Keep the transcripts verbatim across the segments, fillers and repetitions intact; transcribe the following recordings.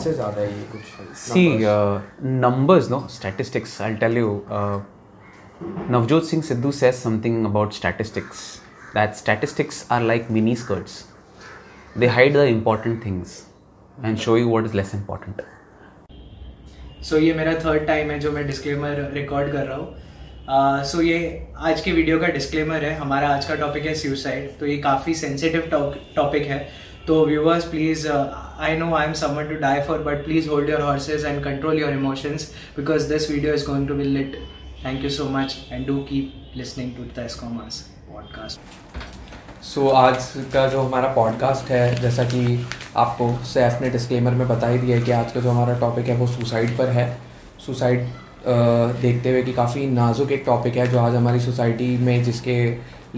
से ज़्यादा है ये कुछ? सी numbers no statistics, I tell you, Navjot Singh Sidhu says something about statistics, that statistics are like mini skirts. They hide the important things and show you what is less important. So ये मेरा third time है जो मैं disclaimer record कर रहा हूँ. So ये आज के video का disclaimer है. हमारा आज का topic है suicide. तो ये काफी sensitive topic है. तो viewers please, I know I am someone to die for, but please hold your horses and control your emotions because this video is going to be lit. Thank you so much and do keep listening to the Escomas podcast. So आज का जो हमारा podcast है, जैसा कि आपको सैफ ने disclaimer में बता ही दिया है कि आज का जो हमारा टॉपिक है वो सुसाइड पर है. सुसाइड देखते हुए कि काफ़ी नाजुक एक टॉपिक है जो आज हमारी सोसाइटी में, जिसके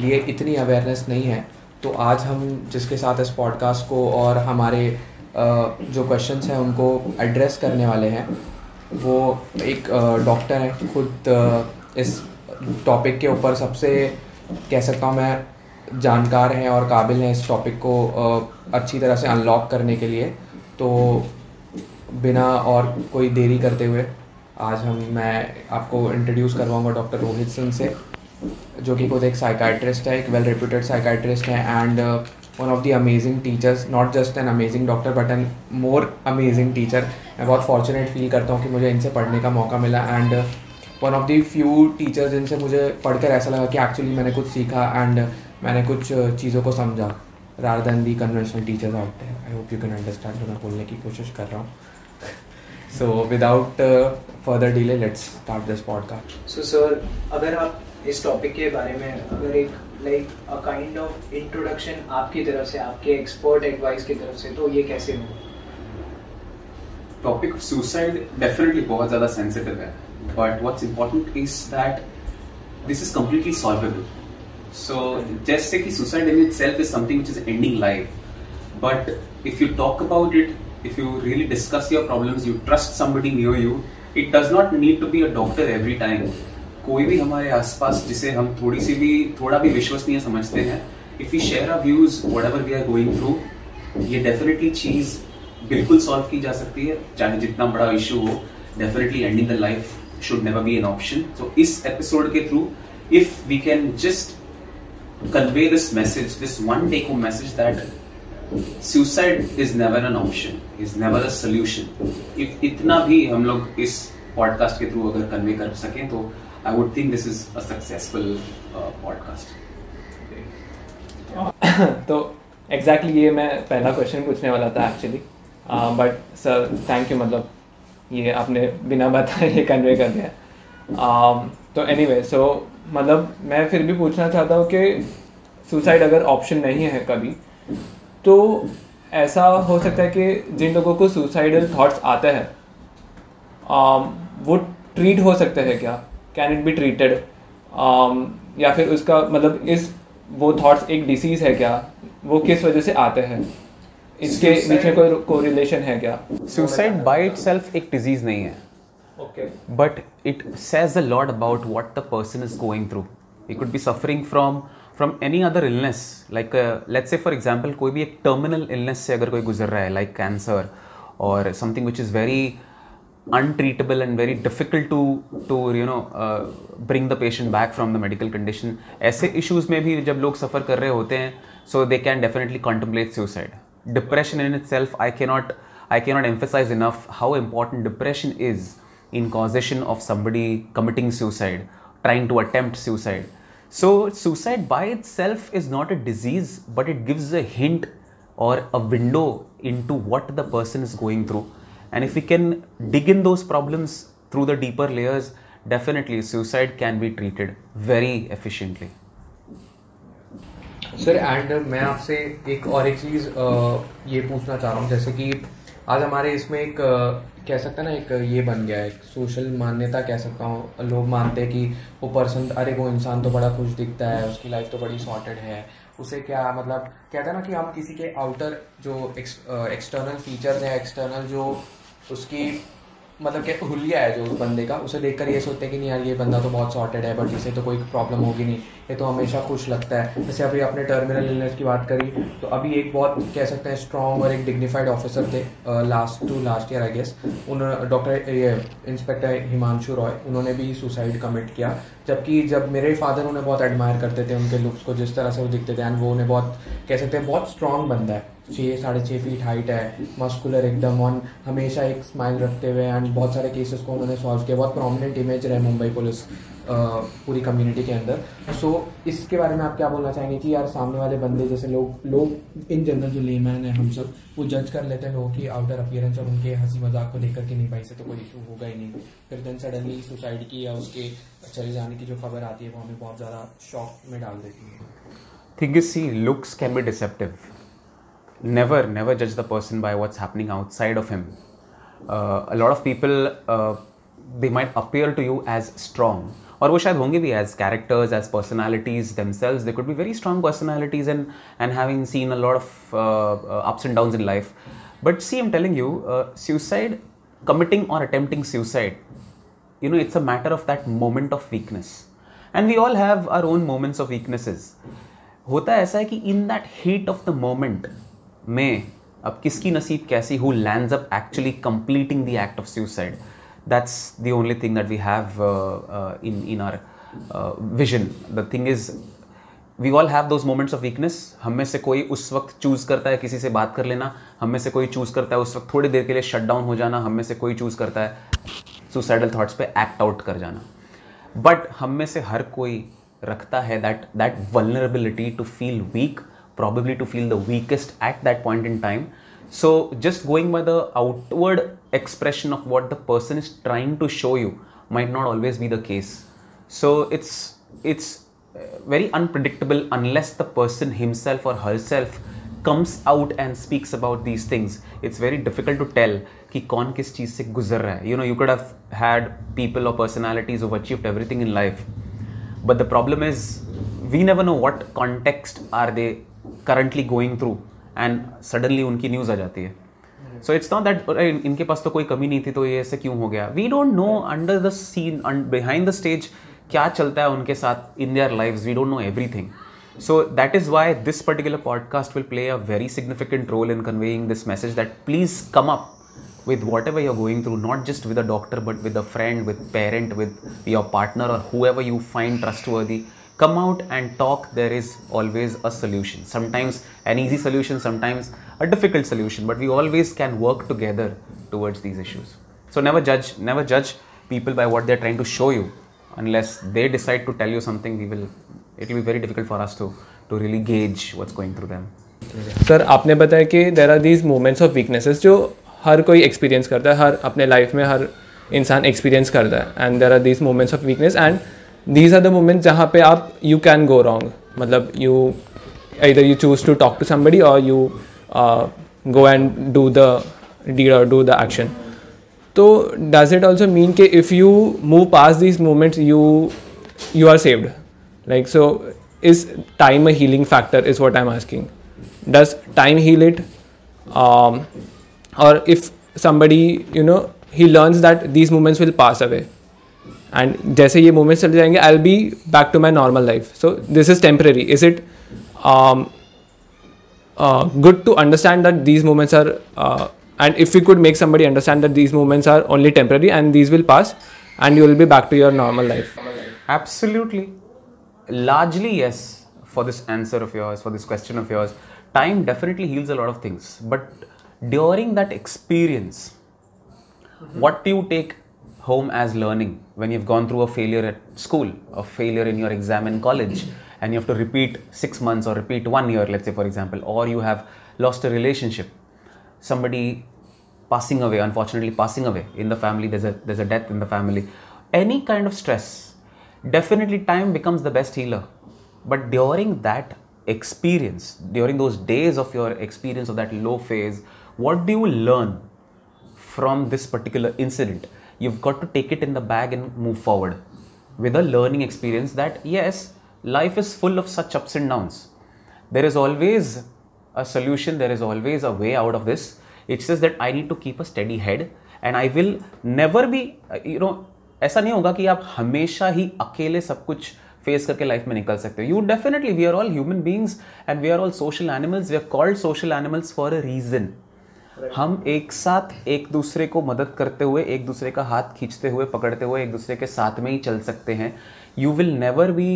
लिए इतनी अवेयरनेस नहीं है. तो आज हम जिसके साथ इस पॉडकास्ट को और हमारे जो क्वेश्चंस हैं उनको एड्रेस करने वाले हैं, वो एक डॉक्टर हैं, खुद इस टॉपिक के ऊपर सबसे कह सकता हूँ मैं जानकार हैं और काबिल हैं इस टॉपिक को अच्छी तरह से अनलॉक करने के लिए. तो बिना और कोई देरी करते हुए आज हम मैं आपको इंट्रोड्यूस करवाऊँगा डॉक्टर रोहित सिंह से, जो कि खुद एक साइकाइट्रिस्ट है, एक वेल रेप्यूटेड साइकाइट्रिस्ट है and one of the amazing teachers, not just an amazing doctor but an more amazing teacher. मैं बहुत फॉर्चुनेट फील करता हूँ कि मुझे इनसे पढ़ने का मौका मिला and one of the few teachers जिनसे मुझे पढ़कर ऐसा लगा कि एक्चुअली मैंने कुछ सीखा एंड मैंने कुछ चीज़ों को समझा, rather than the conventional teachers out there. I hope you can understand जो मैं बोलने की कोशिश कर रहा हूँ. So without further delay let's start this podcast. So sir, अगर आप इस टॉपिक के बारे में अगर एक like a kind of introduction आपकी तरफ से, आपके एक्सपर्ट एडवाइस की तरफ से, तो ये कैसे हो? टॉपिक ऑफ सुसाइड डेफिनेटली बहुत ज़्यादा सेंसिटिव है, but what's important is that this is completely solvable. So जैसे कि suicide in itself is something which is ending life, but if you talk about it, if you really discuss your problems, you trust somebody near you, it does not need to be a doctor every time. कोई भी हमारे आसपास जिसे हम थोड़ी सी भी थोड़ा भी विश्वसनीय समझते हैं, if we share our views whatever we are going through, ये डेफिनेटली चीज बिल्कुल सॉल्व की जा सकती है, चाहे जितना बड़ा इशू हो. Definitely ending the life should never be an option. So इस एपिसोड के through if we can just convey this message, this one take home message that suicide is never an option, is never a solution. If इतना भी हम लोग इस podcast के through अगर convey कर सकें तो I would think this is a successful uh, podcast. तो exactly ये मैं पहला question पूछने वाला था actually, uh, but sir thank you, मतलब ये आपने बिना बताए ये convey कर दिया. um, तो anyway, so मतलब मैं फिर भी पूछना चाहता हूँ कि suicide अगर option नहीं है कभी, तो ऐसा हो सकता है कि जिन लोगों को suicidal thoughts आते हैं um, वो treat हो सकते हैं क्या? Can it be treated? या फिर उसका मतलब इस वो थॉट्स एक डिसीज़ है क्या? वो किस वजह से आते हैं? इसके बीच में कोई कोरिलेशन है क्या? सुसाइड बाय इटसेल्फ एक डिजीज़ नहीं है, okay, but it says a lot about what the person is going through. He could be suffering from from any other illness, like let's say for example कोई भी एक terminal illness से अगर कोई गुजर रहा है, लाइक कैंसर और something which is very untreatable and very difficult to to you know uh, bring the patient back from the medical condition. ऐसे issues में भी जब लोग सफ़र कर रहे होते हैं, so they can definitely contemplate suicide. Depression in itself, I cannot I cannot emphasize enough how important depression is in causation of somebody committing suicide, trying to attempt suicide. So suicide by itself is not a disease, but it gives a hint or a window into what the person is going through. And if we can dig in those problems through the deeper layers, definitely suicide can be treated very efficiently. Sir, and uh, मैं आपसे एक और एक चीज़ uh, ये पूछना चाह रहा हूँ, जैसे कि आज हमारे इसमें एक uh, कह सकता ना एक ये बन गया है, एक सोशल मान्यता कह सकता हूँ. लोग मानते हैं कि वो पर्सन, अरे वो इंसान तो बड़ा खुश दिखता है, उसकी लाइफ तो बड़ी सॉर्टेड है, उसे क्या मतलब कहते हैं ना कि हम किसी के आउटर जो एक्सटर्नल फीचर्स हैं, एक्सटर्नल जो उसकी मतलब कि हुलिया है जो उस बंदे का, उसे देखकर ये सोचते हैं कि नहीं यार ये बंदा तो बहुत सॉर्टेड है, बट इसे तो कोई प्रॉब्लम होगी नहीं, ये तो हमेशा खुश लगता है। जैसे अभी आपने टर्मिनल इलनेस की बात करी, तो अभी एक बहुत कह सकते हैं स्ट्रॉन्ग और एक डिग्निफाइड ऑफिसर थे last to last year I guess, उन्होंने डॉक्टर ये इंस्पेक्टर हिमांशु रॉय, उन्होंने भी सुसाइड कमिट किया। जबकि जब मेरे फादर उन्हें बहुत एडमायर करते थे, उनके लुक्स को जिस तरह से वो दिखते थे, एंड वो उन्हें बहुत कह सकते हैं बहुत स्ट्रॉन्ग बंदा है, छः साढ़े छः फीट हाइट है, मस्कुलर एकदम, ऑन हमेशा एक स्माइल रखते हुए, एंड बहुत सारे केसेस को उन्होंने सॉल्व किया, बहुत प्रोमिनेंट इमेज रहे मुंबई पुलिस पूरी कम्युनिटी के अंदर। सो इसके बारे में आप क्या बोलना चाहेंगे कि यार सामने वाले बंदे जैसे लोग लोग इन जनरल जो लेमैन है हम सब, वो जज कर लेते हैं लोगों की आउटर अपियरेंस और उनके हंसी मजाक को देखकर के नहीं भाई से तो कोई इशू होगा ही नहीं, फिर देन सडनली सुसाइड की या उसके चले जाने की जो खबर आती है वो हमें बहुत ज़्यादा शॉक में डाल देती है। Think is see looks can be deceptive, never never judge the person by what's happening outside of him. Uh, a lot of people uh, they might appear to you as strong, और वो शायद होंगे भी as characters, as personalities themselves. They could be very strong personalities and and having seen a lot of uh, ups and downs in life. But see, I'm telling you, uh, suicide, committing or attempting suicide, you know, it's a matter of that moment of weakness. And we all have our own moments of weaknesses. होता ऐसा है कि in that heat of the moment में अब किसकी नसीब कैसी, who lands up actually completing the act of suicide, that's the only thing that we have uh, uh, in in our uh, vision. The thing is we all have those moments of weakness. हम में से कोई उस वक्त choose करता है किसी से बात कर लेना, हम में से कोई चूज़ करता है उस वक्त थोड़ी देर के लिए शट डाउन हो जाना, हम में से कोई चूज़ करता है सुसाइडल थाट्स पे एक्ट आउट कर जाना, बट हम में से हर कोई रखता है that that vulnerability to feel weak, probably to feel the weakest at that point in time. So just going by the outward expression of what the person is trying to show you might not always be the case. So it's it's very unpredictable unless the person himself or herself comes out and speaks about these things. It's very difficult to tell ki kaun kis cheez se guzar raha hai. You know, you could have had people or personalities who have achieved everything in life, but the problem is we never know what context are they currently going through, and suddenly उनकी news आ जाती है. So it's not that इनके पास तो कोई कमी नहीं थी तो ये ऐसे क्यों हो गया. We don't know under the scene and behind the stage क्या चलता है उनके साथ in their lives. We don't know everything. So that is why this particular podcast will play a very significant role in conveying this message that please come up with whatever you're going through, not just with a doctor but with a friend, with parent, with your partner or whoever you find trustworthy. Come out and talk. There is always a solution. Sometimes an easy solution, sometimes a difficult solution, but we always can work together towards these issues. So never judge, never judge people by what they're trying to show you, unless they decide to tell you something. We will. It will be very difficult for us to to really gauge what's going through them. Sir, आपने बताया कि there are these moments of weaknesses जो हर कोई experience करता है, हर अपने life में हर इंसान experience करता है, and there are these moments of weakness and these are the moments जहाँ पे आप you can go wrong. मतलब you either you choose to talk to somebody or you uh, go and do the deed or do the action. तो does it also mean कि if you move past these moments you you are saved? Like so is time a healing factor is what I'm asking. Does time heal it? Um, or if somebody you know he learns that these moments will pass away, and जैसे ये moments चले जाएंगे I'll be back to my normal life. So this is temporary. Is it um, uh, good to understand that these moments are uh, and if we could make somebody understand that these moments are only temporary and these will pass and you will be back to your normal life? Absolutely. Largely yes for this answer of yours, for this question of yours. Time definitely heals a lot of things, but during that experience what do you take home as learning? When you've gone through a failure at school, a failure in your exam in college, and you have to repeat six months or repeat one year, let's say for example, or you have lost a relationship, somebody passing away, unfortunately passing away in the family, there's a there's a death in the family, any kind of stress, definitely time becomes the best healer. But during that experience, during those days of your experience of that low phase, what do you learn from this particular incident? You've got to take it in the bag and move forward with a learning experience that yes, life is full of such ups and downs. There is always a solution. There is always a way out of this. It's just that I need to keep a steady head and I will never be, you know, ऐसा नहीं होगा कि आप हमेशा ही अकेले सब कुछ face करके लाइफ में निकल सकते हो. You definitely, we are all human beings and we are all social animals. We are called social animals for a reason. हम एक साथ एक दूसरे को मदद करते हुए, एक दूसरे का हाथ खींचते हुए, पकड़ते हुए, एक दूसरे के साथ में ही चल सकते हैं. You will never be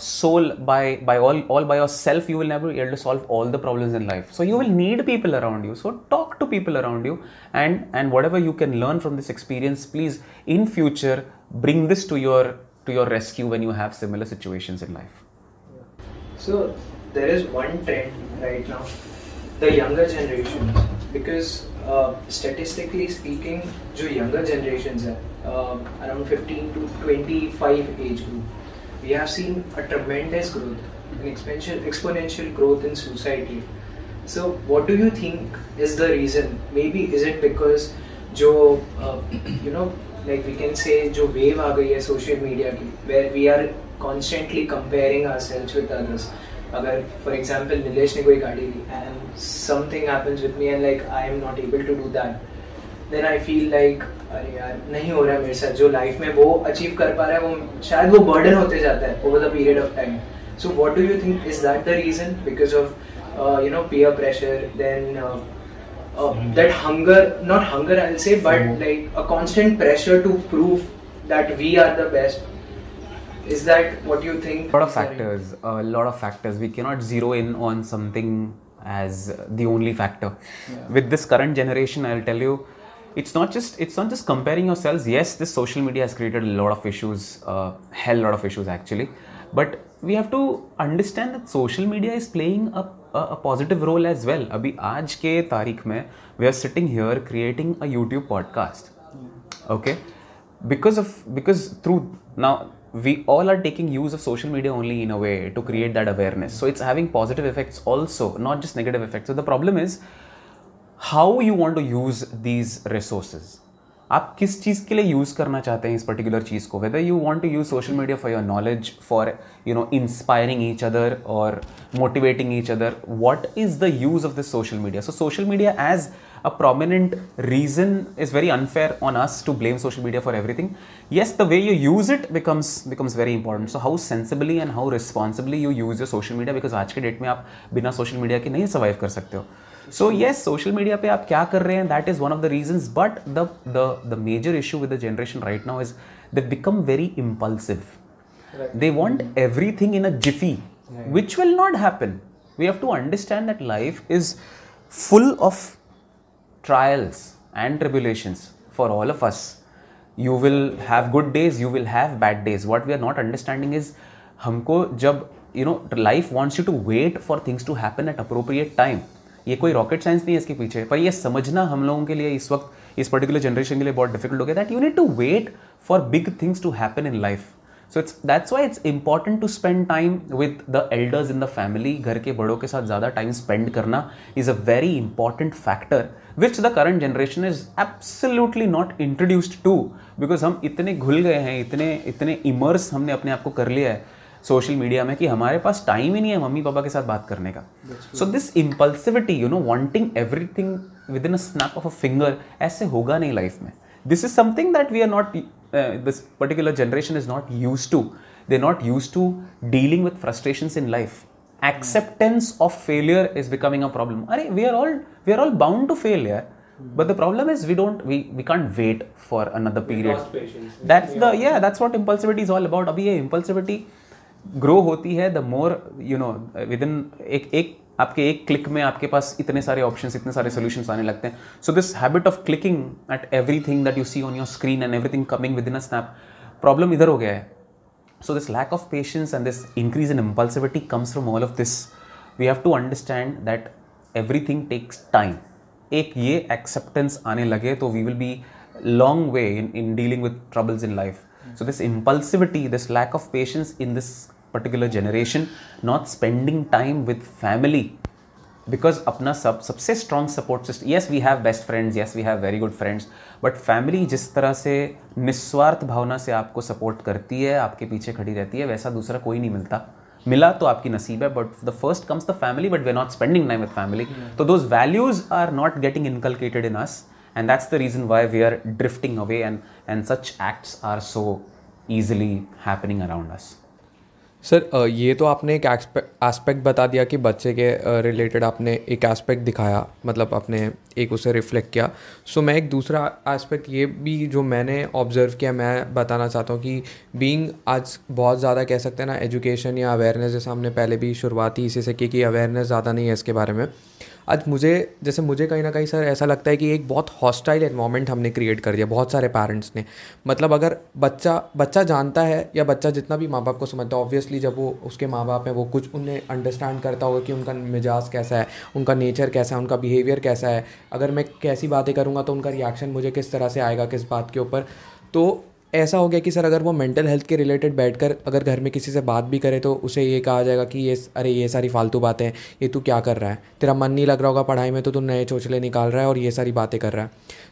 sole by by all all by yourself. You will never be able to solve all the problems in life. So you will need people around you. So talk to people around you and and whatever you can learn from this experience, please in future bring this to your to your rescue when you have similar situations in life. So there is one trend right now, the younger generations, because uh, statistically speaking jo younger generations hai, uh, around fifteen to twenty-five age group, we have seen a tremendous growth, an exponential exponential growth in suicide rate. So what do you think is the reason? Maybe is it because jo uh, you know, like we can say जो wave आ गई है social media की, where we are constantly comparing ourselves with others. अगर for example Nilesh ने कोई गाड़ी ली and something happens with me and like I am not able to do that, then I feel like अरे यार नहीं हो रहा है मेरे साथ. जो life में वो achieve कर पा रहा है वो शायद वो burden होते जाता है over the period of time. So what do you think, is that the reason? Because of uh, you know, peer pressure, then uh, Uh, that hunger, not hunger I'll say, but like a constant pressure to prove that we are the best. Is that what you think? A lot of factors, a lot of factors. We cannot zero in on something as the only factor. Yeah. With this current generation, I'll tell you, it's not just it's not just comparing yourselves. Yes, this social media has created a lot of issues, uh, hell lot of issues actually. But we have to understand that social media is playing a a positive role as well. अभी आज के तारीख में we are sitting here creating a YouTube podcast, okay? Because of because through now we all are taking use of social media only in a way to create that awareness. So it's having positive effects also, not just negative effects. So the problem is how you want to use these resources. आप किस चीज़ के लिए use करना चाहते हैं इस particular चीज़ को. Whether you want to use social media for your knowledge, for you know inspiring each other और motivating each other, what is the use of this social media. So social media as a prominent reason is very unfair on us to blame social media for everything. Yes, the way you use it becomes becomes very important. So how sensibly and how responsibly you use your social media, because आज के date में आप बिना social media के नहीं survive कर सकते हो. सो येस, सोशल मीडिया पे आप क्या कर रहे हैं, that is one of the reasons. But the the major issue with the generation right now is they become very impulsive. They want everything in a jiffy, which will not happen. We have to understand that life is full of trials and tribulations for all of us. You will have good days, you will have bad days. What we are not understanding is हमको जब you know life wants you to wait for things to happen at appropriate time. ये कोई rocket science नहीं है इसके पीछे, पर ये समझना हम लोगों के लिए इस वक्त इस पर्टिकुलर जनरेशन के लिए बहुत डिफिकल्ट हो गया, that you need to wait for big things to happen in life. So it's that's why it's important to spend time with the elders in the family. घर के बड़ों के साथ ज़्यादा टाइम स्पेंड करना is a very important factor which the current generation is absolutely not introduced to, because हम इतने घुल गए हैं, इतने इतने इमर्स हमने अपने आप को कर लिया है सोशल मीडिया में कि हमारे पास टाइम ही नहीं है मम्मी पापा के साथ बात करने का. So this impulsivity, you know, wanting everything with in a snap of a finger, ऐसे होगा नहीं लाइफ में. This is something that we are not, this particular generation is not used to. They not used to dealing with frustrations in life. Acceptance of failure is becoming a problem. अरे we are all we are all bound to fail यार. But the problem is we don't we we can't wait for another period. We lost patience. That's the yeah that's what impulsivity is all about. अभी ये impulsivity grow होती है the more, you know, within एक एक आपके एक click में आपके पास इतने सारे ऑप्शंस, इतने सारे सॉल्यूशंस आने लगते हैं. So this habit of clicking at everything that you see on your screen and everything coming with in a snap, problem इधर हो गया है. So this lack of patience and this increase in impulsivity comes from all of this. We have to understand that everything takes time. एक ये acceptance आने लगे तो we will be long way in in dealing with troubles in life. So this impulsivity, this lack of patience in this particular generation, not spending time with family, because अपना सब सबसे strong support system. Yes, we have best friends. Yes, we have very good friends. But family जिस तरह से निस्वार्थ भावना से आपको support करती है, आपके पीछे खड़ी रहती है, वैसा दूसरा कोई नहीं मिलता. मिला तो आपकी नसीब है, but the first comes the family, but we are not spending time with family. तो those values are not getting inculcated in us, and that's the reason why we are drifting away and and such acts are so easily happening around us. Sir, ये तो आपने एक aspect बता दिया कि बच्चे के रिलेटेड आपने एक एस्पेक्ट दिखाया, मतलब आपने एक उसे रिफ्लेक्ट किया. सो मैं एक दूसरा एस्पेक्ट ये भी जो मैंने ऑब्जर्व किया मैं बताना चाहता हूँ कि बीइंग आज बहुत ज़्यादा कह सकते हैं ना एजुकेशन या अवेयरनेस, जैसे हमने पहले भी शुरुआत ही इसी से की कि अवेयरनेस ज़्यादा नहीं है इसके बारे में. आज मुझे जैसे मुझे कहीं ना कहीं सर ऐसा लगता है कि एक बहुत हॉस्टाइल एनवायरनमेंट हमने क्रिएट कर दिया बहुत सारे पेरेंट्स ने. मतलब अगर बच्चा बच्चा जानता है या बच्चा जितना भी माँ बाप को समझता है, ऑब्वियसली जब वो उसके माँ बाप है वो कुछ उन्हें अंडरस्टैंड करता होगा कि उनका मिजाज कैसा है, उनका नेचर कैसा है, उनका बिहेवियर कैसा है, अगर मैं कैसी बातें करूँगा तो उनका रिएक्शन मुझे किस तरह से आएगा किस बात के ऊपर. तो ऐसा हो गया कि सर अगर वो मेंटल हेल्थ के रिलेटेड बैठकर अगर घर में किसी से बात भी करे तो उसे ये कहा जाएगा कि ये अरे ये सारी फालतू बातें हैं, ये तू क्या कर रहा है, तेरा मन नहीं लग रहा होगा पढ़ाई में तो तू नए चोचले निकाल रहा है और ये सारी बातें कर रहा है.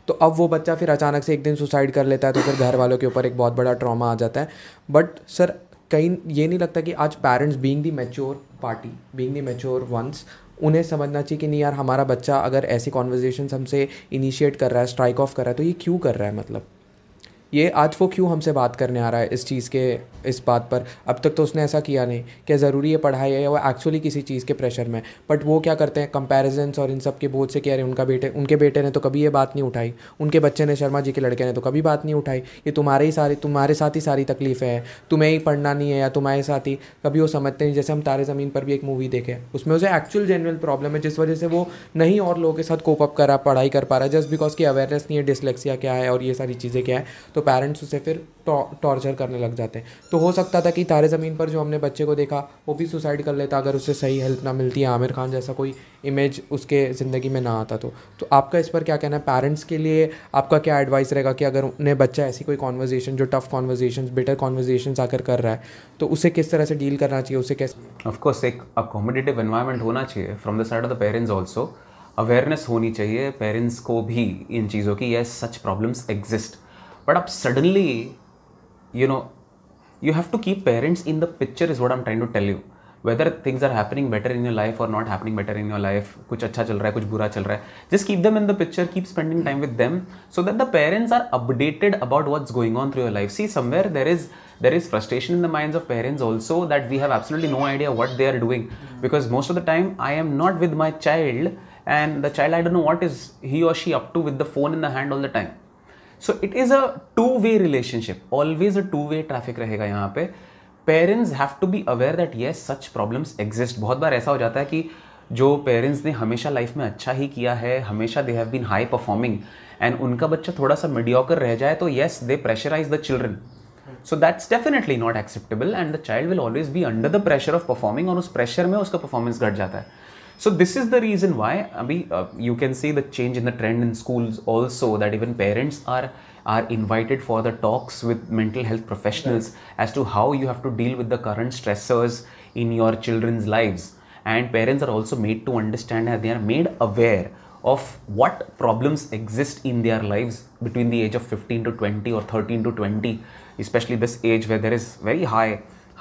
तो अब वो बच्चा फिर अचानक से एक दिन सुसाइड कर लेता है तो फिर घर वालों के ऊपर एक बहुत बड़ा ट्रॉमा आ जाता है. बट सर कहीं ये नहीं लगता कि आज parents being the mature party being the mature ones उन्हें समझना चाहिए कि नहीं यार हमारा बच्चा अगर ऐसी कॉन्वर्जेशन हमसे इनिशिएट कर रहा है, स्ट्राइक ऑफ कर रहा है, तो ये क्यों कर रहा है, मतलब ये आज वो क्यों हमसे बात करने आ रहा है इस चीज़ के इस बात पर. अब तक तो उसने ऐसा किया नहीं, क्या ज़रूरी है पढ़ाई है या वो एक्चुअली किसी चीज़ के प्रेशर में. बट वो क्या करते हैं कंपैरिजन्स और इन सब के बोझ से, कह रहे उनका बेटे उनके बेटे ने तो कभी ये बात नहीं उठाई, उनके बच्चे ने शर्मा जी के लड़के ने तो कभी बात नहीं उठाई, ये तुम्हारे ही सारी तुम्हारे साथ ही सारी तकलीफ़ है, तुम्हें ही पढ़ना नहीं है या तुम्हारे साथ ही कभी वो समझते नहीं. जैसे हम तारे ज़मीन पर भी एक मूवी देखे उसमें उसे एक्चुअल जेन्युइन प्रॉब्लम है जिस वजह से वो नहीं और लोगों के साथ कोप अप कर रहा पढ़ाई कर पा रहा है जस्ट बिकॉज की अवेयरनेस नहीं है डिस्लेक्सिया क्या है और ये सारी चीज़ें क्या है. तो पेरेंट्स उसे फिर टॉर्चर करने लग जाते हैं. तो हो सकता था कि तारे ज़मीन पर जो हमने बच्चे को देखा वो भी सुसाइड कर लेता अगर उसे सही हेल्प ना मिलती, आमिर खान जैसा कोई इमेज उसके ज़िंदगी में ना आता. तो तो आपका इस पर क्या कहना है, पेरेंट्स के लिए आपका क्या एडवाइस रहेगा कि अगर उन्हें बच्चा ऐसी कोई कॉन्वर्जेशन जो टफ कॉन्वर्जेशन बेटर कॉन्वर्जेशन आकर कर रहा है तो उसे किस तरह से डील करना चाहिए, उसे कैसे. ऑफकोर्स एक अकोमोडेटिव एनवायरमेंट होना चाहिए from the side of the parents, also awareness होनी चाहिए पेरेंट्स को भी इन चीज़ों की, yes such problems exist. But up suddenly, you know, you have to keep parents in the picture is what I'm trying to tell you. Whether things are happening better in your life or not happening better in your life, कुछ अच्छा चल रहा है कुछ बुरा चल रहा है, just keep them in the picture, keep spending time with them so that the parents are updated about what's going on through your life. See, somewhere there is there is frustration in the minds of parents also that we have absolutely no idea what they are doing because most of the time I am not with my child and the child I don't know what is he or she up to with the phone in the hand all the time. So it is a two way relationship, always a two way traffic रहेगा यहाँ पे. Parents have to be aware that yes such problems exist. बहुत बार ऐसा हो जाता है कि जो पेरेंट्स ने हमेशा लाइफ में अच्छा ही किया है, हमेशा they have been high performing and उनका बच्चा थोड़ा सा मीडियोकर रह जाए तो yes they pressurise the children. So that's definitely not acceptable and the child will always be under the pressure of performing और उस प्रेशर में उसका परफॉर्मेंस घट जाता है. So this is the reason why abhi uh, you can see the change in the trend in schools also that even parents are are invited for the talks with mental health professionals as to how you have to deal with the current stressors in your children's lives, and parents are also made to understand that they are made aware of what problems exist in their lives between the age of fifteen to twenty or thirteen to twenty, especially this age where there is very high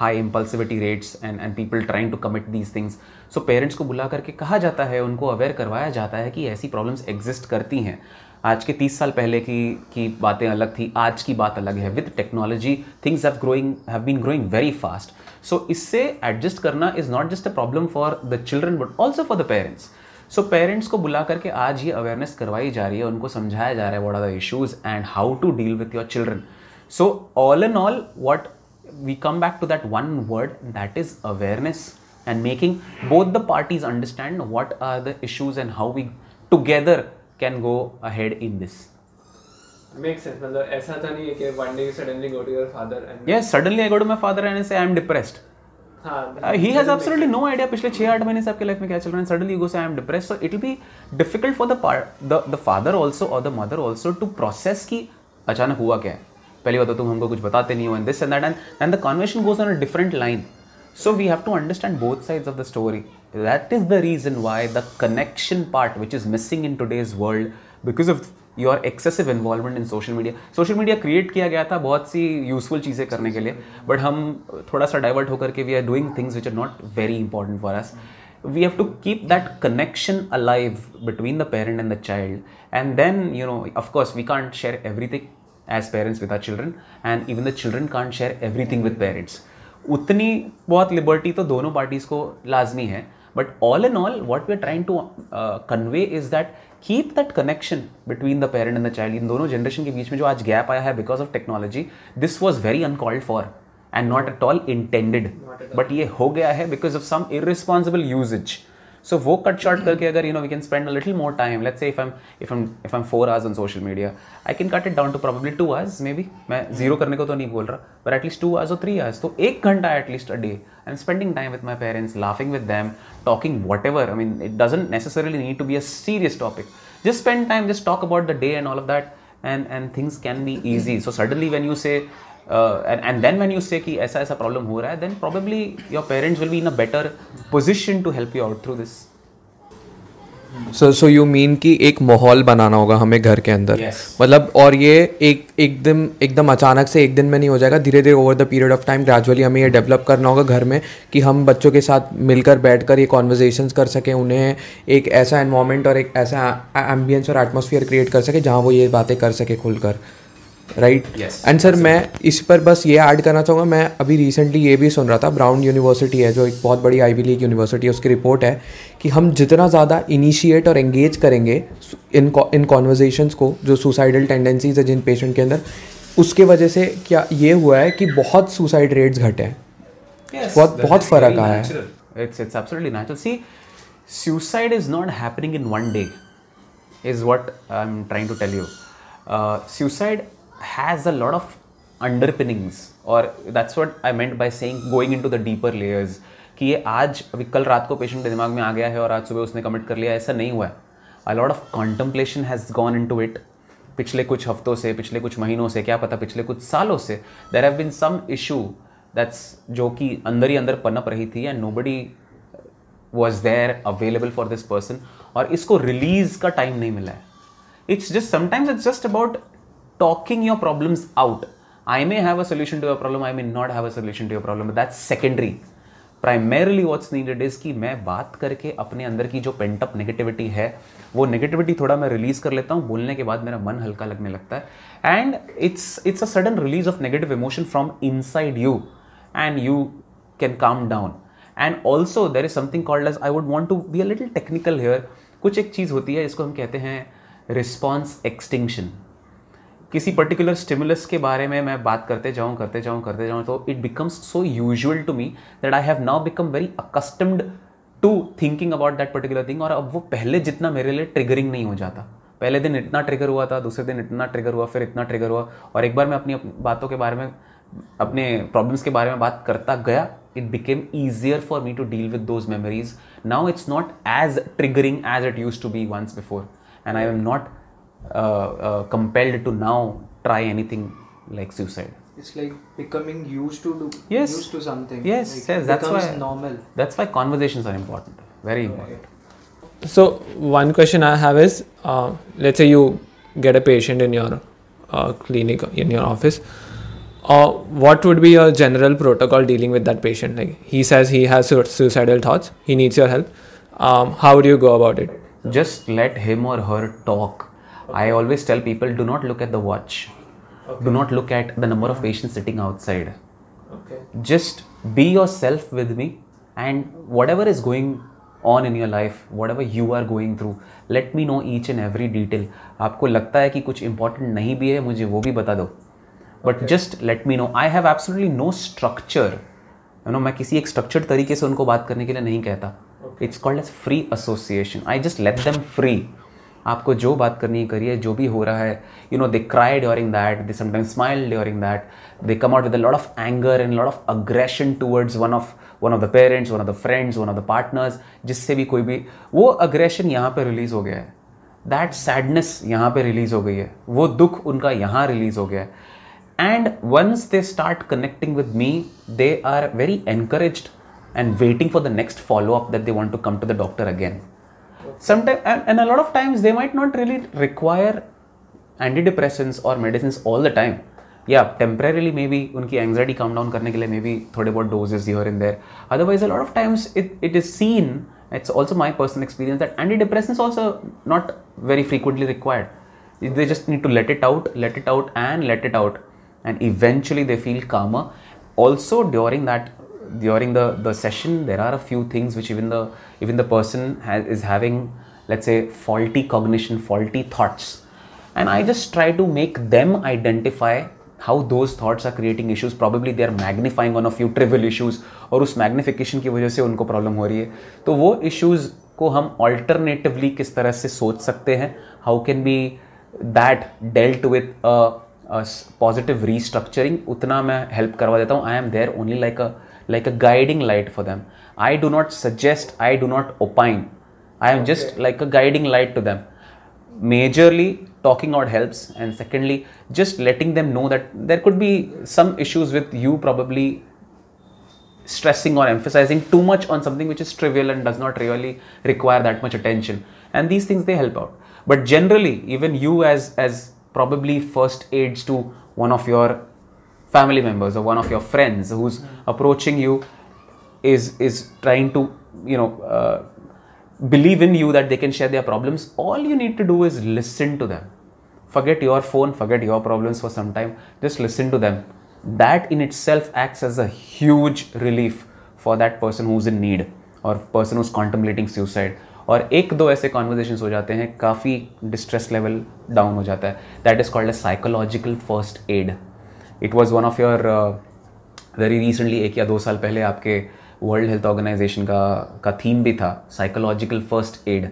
high impulsivity rates and and people trying to commit these things. So parents को बुला करके कहा जाता है, उनको aware करवाया जाता है कि ऐसी problems exist करती हैं. आज के तीस साल पहले की की बातें अलग थी, आज की बात अलग है. With technology things have growing have been growing very fast. So इससे adjust करना is not just a problem for the children but also for the parents. So parents को बुला करके आज ये awareness करवाई जा रही है, उनको समझाया जा रहा है what are the issues and how to deal with your children. So all in all what we come back to that one word, that is awareness, and making both the parties understand what are the issues and how we together can go ahead in this. Makes sense. मतलब ऐसा तो नहीं है कि one day you suddenly go to your father and yes suddenly I go to my father and I say I am depressed. हाँ, he has absolutely no idea पिछले छः आठ महीने से आपके लाइफ में क्या चल रहा है, suddenly you go say I am depressed. So it will be difficult for the part the the father also or the mother also to process कि अचानक हुआ क्या है. पहली बात तो तुम हमको कुछ बताते नहीं हो and this and that and the conversation goes on a different line. So we have to understand both sides of the story. That is the reason why the connection part, which is missing in today's world because of your excessive involvement in social media. Social media create किया गया था बहुत सी useful चीज़ें करने के लिए, but हम थोड़ा सा divert होकर के we are doing things which are not very important for us. We have to keep that connection alive between the parent and the child, and then you know, of course, we can't share everything as parents with our children, and even the children can't share everything with parents. उतनी बहुत liberty तो दोनों parties को लाजमी है. But all in all, what we are trying to uh, convey is that keep that connection between the parent and the child. इन दोनों generation के बीच में जो आज gap आया है because of technology, this was very uncalled for and not at all intended. Not at all. But ये हो गया है because of some irresponsible usage. So वो cut short करके अगर you know we can spend a little more time. Let's say if I'm if I'm if I'm four hours on social media, I can cut it down to probably two hours maybe. मैं zero करने को तो नहीं बोल रहा, but at least two hours or three hours. तो एक घंटा at least a day I'm spending time with my parents, laughing with them, talking whatever. I mean, it doesn't necessarily need to be a serious topic. Just spend time, just talk about the day and all of that, and and things can be easy. So suddenly when you say Uh, and, and then when you say कि ऐसा ऐसा problem हो रहा है, then probably your parents will be in a better position to help you out through this. So so you mean कि एक माहौल बनाना होगा हमें घर के अंदर, मतलब yes. और ये एक एकदम एकदम अचानक से एक दिन में नहीं हो जाएगा, धीरे धीरे over the period of time gradually हमें ये डेवलप करना होगा घर में कि हम बच्चों के साथ मिलकर बैठकर ये कॉन्वर्जेसन्स कर सकें, उन्हें एक ऐसा एनवायरनमेंट और एक ऐसा एम्बियंस और एटमॉस्फेयर क्रिएट कर सके जहाँ वो ये बातें कर सके खुलकर. राइट एंड सर मैं इस पर बस ये ऐड करना चाहूँगा, मैं अभी रिसेंटली ये भी सुन रहा था, ब्राउन यूनिवर्सिटी है जो एक बहुत बड़ी आईवी लीग यूनिवर्सिटी है, उसकी रिपोर्ट है कि हम जितना ज़्यादा इनिशिएट और एंगेज करेंगे इन इन कॉन्वर्जेसन्स को, जो सुसाइडल टेंडेंसीज है जिन पेशेंट के अंदर, उसके वजह से क्या ये हुआ है कि बहुत सुसाइड रेट्स घटे हैं. yes, बहुत बहुत फ़र्क आया है. It's it's absolutely natural. See suicide is not happening in one day is what I am trying to tell you. Suicide has a lot of underpinnings, or that's what I meant by saying going into the deeper layers. कि ये आज अभी कल रात को patient के दिमाग में आ गया है और आज सुबह उसने कमिट कर लिया, ऐसा नहीं हुआ है. A lot of contemplation has gone into it. पिछले कुछ हफ्तों से, पिछले कुछ महीनों से, क्या पता पिछले कुछ सालों से, there have been some issue that's जो कि अंदर ही अंदर पनप रही थी and nobody was there available for this person, और इसको रिलीज का टाइम नहीं मिला है. It's just sometimes it's just about talking your problems out. I may have a solution to your problem, I may not have a solution to your problem, but that's secondary. Primarily what's needed is कि मैं बात करके अपने अंदर की जो pent up negativity है, वो नेगेटिविटी थोड़ा मैं रिलीज़ कर लेता हूँ, बोलने के बाद मेरा मन हल्का लगने लगता है, and it's it's a sudden release of negative emotion from inside you, and you can calm down. And also there is something called as, I would want to be a little technical here, कुछ एक चीज़ होती है जिसको हम कहते हैं response extinction. किसी पर्टिकुलर स्टिमुलस के बारे में मैं बात करते जाऊँ करते जाऊँ करते जाऊँ तो it becomes so usual to me that I have now become very accustomed to thinking about that particular thing, और अब वो पहले जितना मेरे लिए ट्रिगरिंग नहीं हो जाता. पहले दिन इतना ट्रिगर हुआ था, दूसरे दिन इतना ट्रिगर हुआ, फिर इतना ट्रिगर हुआ, और एक बार मैं अपनी बातों के बारे में, अपने प्रॉब्लम्स के बारे में बात करता गया. It became easier for me to deal with those memories. Now it's not as triggering as it used to be once before, and I am not Uh, uh, compelled to now try anything like suicide. It's like becoming used to do, yes. used to something. Yes, like yes, that's why normal. That's why conversations are important. Very important. So one question I have is, uh, let's say you get a patient in your uh, clinic, in your office. Uh, what would be your general protocol dealing with that patient? Like he says he has suicidal thoughts, he needs your help. Um, how do you go about it? Just let him or her talk. I always tell people, do not look at the watch. Okay. Do not look at the number of patients sitting outside. Okay. Just be yourself with me, and whatever is going on in your life, whatever you are going through, let me know each and every detail. आपको लगता है कि कुछ important नहीं भी है, मुझे वो भी बता दो. But okay. just let me know. I have absolutely no structure. You know, मैं किसी एक structured तरीके से उनको बात करने के लिए नहीं कहता. Okay. It's called as free association. I just let them free. आपको जो बात करनी है करिए, जो भी हो रहा है. You know they cry during that, they sometimes smile during that, they come out with a lot of anger and lot of aggression towards one of one of the parents, one of the friends, one of the partners, जिससे भी कोई भी वो aggression यहाँ पे release हो गया है, दैट सैडनेस यहाँ पे रिलीज़ हो गई है, वो दुख उनका यहाँ रिलीज़ हो गया है. And once they start connecting with me, they are very encouraged and waiting for the next follow-up that they want to come to the doctor again. Sometimes, and, and a lot of times they might not really require antidepressants or medicines all the time. Yeah, temporarily maybe उनकी anxiety calm down करने के लिए maybe थोड़े बहुत doses here and there. Otherwise, a lot of times it, it is seen, it's also my personal experience, that antidepressants also not very frequently required. They just need to let it out, let it out and let it out, and eventually they feel calmer. Also during that, during the, the session, there are a few things which even the, even the person has, is having, let's say, faulty cognition, faulty thoughts. And I just try to make them identify how those thoughts are creating issues. Probably they are magnifying on a few trivial issues और उस magnification की वजह से उनको problem हो रही है. तो वो issues को हम alternatively किस तरह से सोच सकते हैं, how can be that dealt with a, a positive restructuring, उतना मैं help करवा देता हूँ. I am there only like a like a guiding light for them. I do not suggest, I do not opine. I am okay. just like a guiding light to them. Majorly talking out helps, and secondly just letting them know that there could be some issues with you probably stressing or emphasizing too much on something which is trivial and does not really require that much attention, and these things they help out. But generally even you as as probably first aids to one of your family members or one of your friends who's approaching you is is trying to, you know, uh, believe in you that they can share their problems. All you need to do is listen to them. Forget your phone, forget your problems for some time. Just listen to them. That in itself acts as a huge relief for that person who's in need or person who's contemplating suicide. और एक दो ऐसे conversations हो जाते हैं, काफ़ी distress level down हो जाता है. That is called a psychological first aid. It was one of your uh, very recently, एक या दो साल पहले आपके वर्ल्ड हेल्थ ऑर्गेनाइजेशन का का थीम भी था, psychological first aid.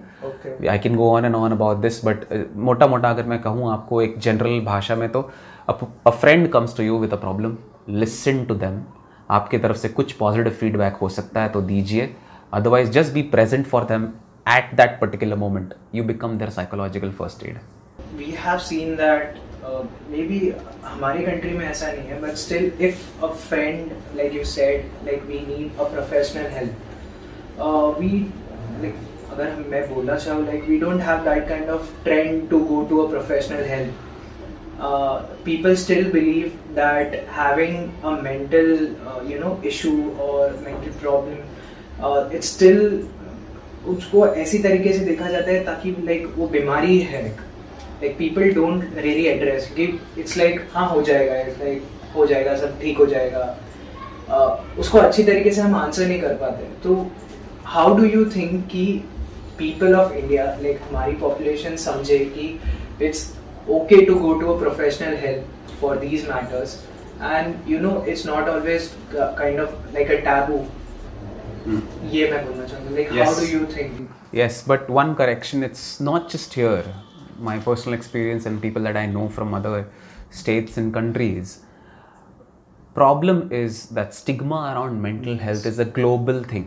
I can go on and on about this, but मोटा मोटा अगर मैं कहूँ आपको एक जनरल भाषा में, तो a friend comes to you with a problem, listen to them. आपके तरफ से कुछ पॉजिटिव फीडबैक हो सकता है तो दीजिए, otherwise just be present for them at that particular moment. You become their psychological first aid. We have seen that may be हमारी कंट्री में ऐसा नहीं है, but still if a friend like you said like we need a professional help, we like अगर मैं बोलना चाहूँ like we don't have that kind of trend to go to a professional help. People still believe that having a mental you know issue और mental problem, it's still उसको ऐसी तरीके से देखा जाता है ताकि लाइक वो बीमारी है. Like people don't really address. It's like हाँ हो जाएगा, it's like हो जाएगा, सब ठीक हो जाएगा. uh, उसको अच्छी तरीके से हम आंसर नहीं कर पाते. तो हाउ डू यू थिंक कि पीपल ऑफ इंडिया लाइक हमारी पॉपुलेशन समझे कि it's okay to go to a professional help for these matters, and you know it's not always kind of like a taboo. ये मैं बोलना चाहूँगा like how do you think. Yes, but one correction, it's not just here. My personal experience and people that I know from other states and countries, problem is that stigma around mental yes. health is a global thing.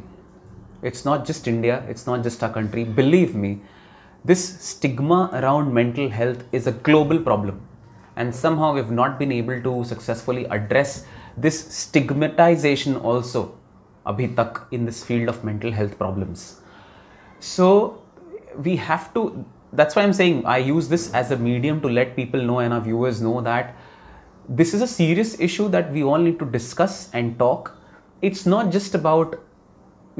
It's not just India, it's not just our country. Believe me, this stigma around mental health is a global problem, and somehow we've not been able to successfully address this stigmatization also abhi tak in this field of mental health problems. So we have to. That's why I'm saying I use this as a medium to let people know and our viewers know that this is a serious issue that we all need to discuss and talk. It's not just about,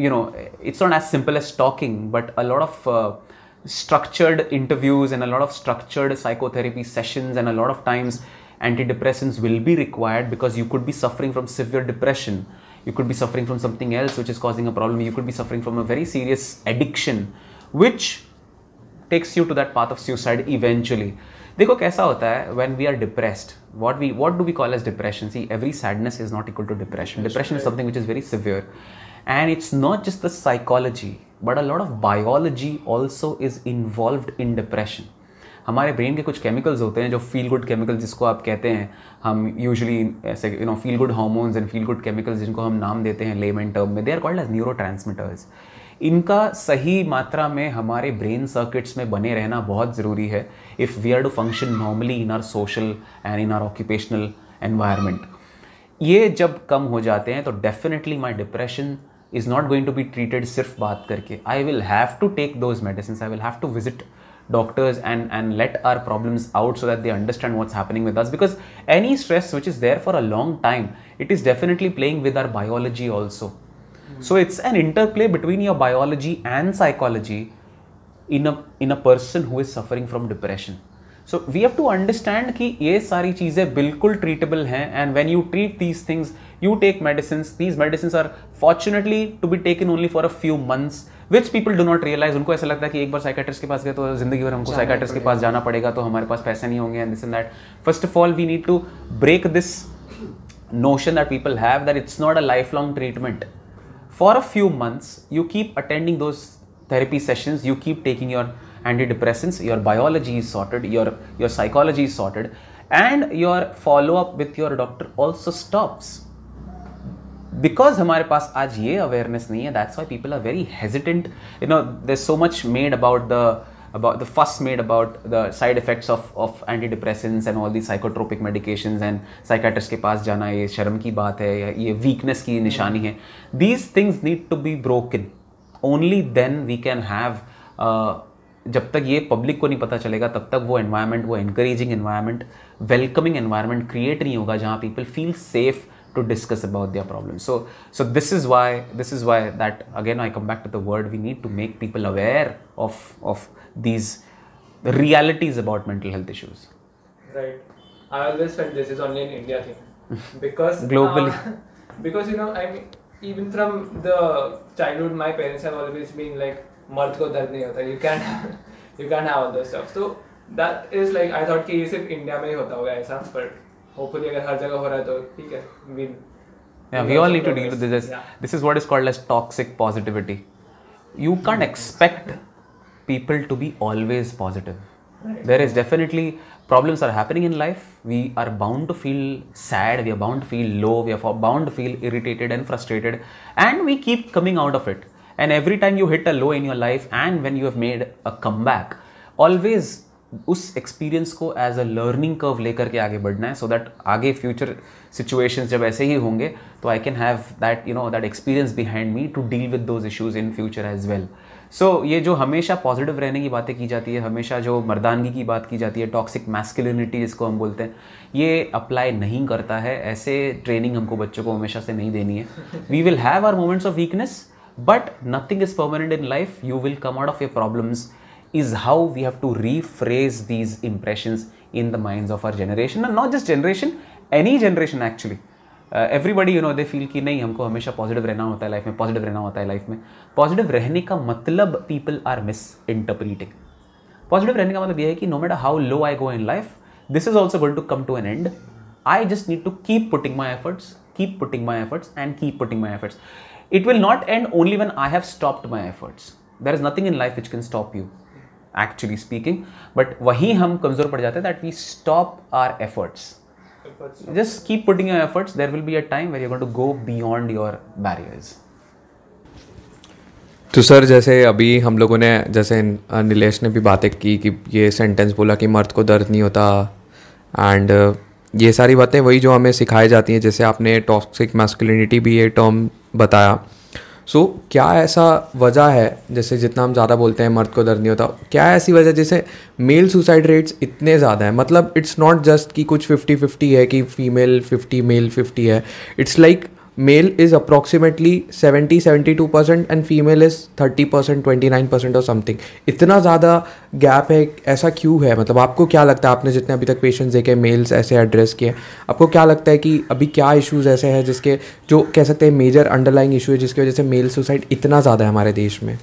you know, it's not as simple as talking, but a lot of uh, structured interviews and a lot of structured psychotherapy sessions and a lot of times antidepressants will be required because you could be suffering from severe depression. You could be suffering from something else which is causing a problem. You could be suffering from a very serious addiction which takes you to that path of suicide eventually. देखो कैसा होता है when we are depressed. What we what do we call as depression? See, every sadness is not equal to depression. Depression is something which is very severe, and it's not just the psychology, but a lot of biology also is involved in depression. हमारे brain के कुछ chemicals होते हैं जो feel good chemicals जिसको आप कहते हैं, हम usually ऐसे you know feel good hormones and feel good chemicals जिनको हम नाम देते हैं layman term में, they are called as neurotransmitters. इनका सही मात्रा में हमारे ब्रेन सर्किट्स में बने रहना बहुत ज़रूरी है if we are to function normally in our social and in our occupational environment. ये जब कम हो जाते हैं तो definitely my depression is not going to be treated सिर्फ बात करके. I will have to take those medicines. I will have to visit doctors and and let our problems out so that they understand what's happening with us. Because any stress which is there for a long time, it is definitely playing with our biology also. Mm-hmm. So it's an interplay between your biology and psychology in a in a person who is suffering from depression. So we have to understand कि ये सारी चीज़ें बिल्कुल treatable हैं, and when you treat these things, you take medicines. These medicines are fortunately to be taken only for a few months, which people do not realize. उनको ऐसा लगता है कि एक बार psychiatrist के पास गए तो जिंदगी भर हमको psychiatrist के पास जाना पड़ेगा, तो हमारे पास पैसे नहीं होंगे and this and that. First of all, we need to break this notion that people have that it's not a lifelong treatment. For a few months, you keep attending those therapy sessions. You keep taking your antidepressants, your biology is sorted, your your psychology is sorted, and your follow up with your doctor also stops. Because हमारे पास आज ये awareness नहीं है, that's why people are very hesitant. You know, there's so much made about the about the fuss made about the side effects of of antidepressants and all these psychotropic medications, and psychiatrist के पास जाना ये शर्म की बात है, ये weakness की निशानी है. These things need to be broken. Only then we can have uh, जब तक ये पब्लिक को नहीं पता चलेगा तब तक वो एनवायरनमेंट, वो encouraging environment, welcoming environment create नहीं होगा जहाँ people feel safe to discuss about their problem. So so this is why this is why that again I come back to the word, we need to make people aware of of these realities about mental health issues. Right, I always felt this is only in India thing, because globally, because you know, I mean even from the childhood my parents have always been like मर्द को दर्द नहीं होता, you can you can have all the stuff. So that is like I thought कि ये सिर्फ India में ही होता होगा ऐसा, बट होपफुली अगर हर जगह हो रहा है तो ठीक है. वी या we all need to deal with this. This is what is called as toxic positivity. You can't expect people to be always positive. There is definitely problems are happening in life. We are bound to feel sad, we are bound to feel low, we are bound to feel irritated and frustrated, and we keep coming out of it. And every time you hit a low in your life, and when you have made a comeback, always उस experience को as a learning curve लेकर के आगे बढ़ना है, so that आगे future situations जब ऐसे ही होंगे तो I can have that, you know, that experience behind me to deal with those issues in future as well. So ये जो हमेशा पॉजिटिव रहने की बातें की जाती है, हमेशा जो मर्दानगी की बात की जाती है, टॉक्सिक मैस्कुलिनिटी जिसको हम बोलते हैं, ये अप्लाई नहीं करता है. ऐसे ट्रेनिंग हमको बच्चों को हमेशा से नहीं देनी है. We will have our moments of weakness, but nothing is permanent in life. You will come out of your problems is how we have to rephrase these impressions in the minds of our generation, and not just generation, any generation actually. uh, everybody, you know, they feel ki nahi, humko hamesha positive rehna hota hai life mein, positive rehna hota hai life mein. Positive rehne ka matlab people are misinterpreting. Positive rehne ka matlab ye hai ki no matter how low I go in life, this is also going to come to an end. I just need to keep putting my efforts, keep putting my efforts, and keep putting my efforts. It will not end only when I have stopped my efforts. There is nothing in life which can stop you, actually speaking. But वही हम कमजोर पड़ जाते हैं, that we stop our efforts. efforts. Just keep putting your efforts. There will be a time where you're going to go beyond your barriers. तो sir, जैसे अभी हम लोगों ने, जैसे नीलेश ने भी बातें की कि ये सेंटेंस बोला कि मर्द को दर्द नहीं होता, एंड ये सारी बातें वही जो हमें सिखाई जाती हैं. जैसे आपने टॉक्सिक मैस्कुलिनिटी भी ये टर्म बताया. सो so, क्या ऐसा वजह है, जैसे जितना हम ज़्यादा बोलते हैं मर्द को दर्द नहीं होता, क्या ऐसी वजह जैसे मेल सुसाइड रेट्स इतने ज़्यादा हैं? मतलब इट्स नॉट जस्ट कि कुछ फिफ्टी फिफ्टी है कि फीमेल फिफ्टी मेल फिफ्टी है. It's like male is approximately seventy seventy two percent and female is thirty percent twenty nine percent और समथिंग. इतना ज़्यादा गैप है, ऐसा क्यों है? मतलब आपको क्या लगता है, आपने जितने अभी तक पेशेंट्स देखे, मेल्स ऐसे एड्रेस किए, आपको क्या लगता है कि अभी क्या इशूज़ ऐसे हैं जिसके, जो कह सकते हैं मेजर अंडरलाइंग इशू है जिसकी वजह से मेल सुसाइड इतना ज़्यादा है हमारे देश में?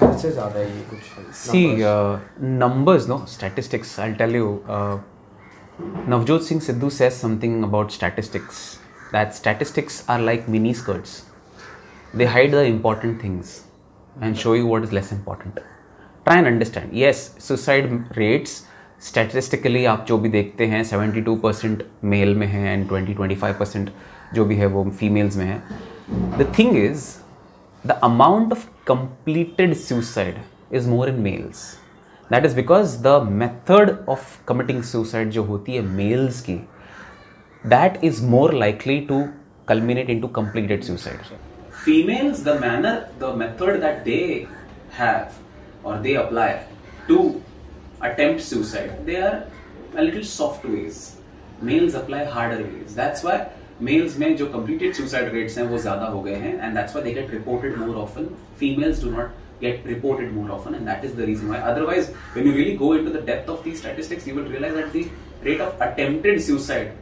सबसे ज़्यादा है ये कुछ सी numbers, no statistics. I will tell you, Navjot Singh Sidhu says something about statistics, that statistics are like mini skirts. They hide the important things and show you what is less important. Try and understand. Yes, suicide rates statistically आप जो भी देखते हैं seventy two percent male में हैं and twenty two twenty five percent जो भी है वो फीमेल्स में है. The thing is, the amount of completed suicide is more in males. That is because the method of committing suicide जो होती है males की, that is more likely to culminate into completed suicide. females, the manner, the method that they have or they apply to attempt suicide, they are a little soft ways. Males apply harder ways. That's why males में जो completed suicide rates हैं वो ज़्यादा हो गए हैं, and that's why they get reported more often. Females do not get reported more often, and that is the reason why. Otherwise, when you really go into the depth of these statistics, you will realize that the rate of attempted suicide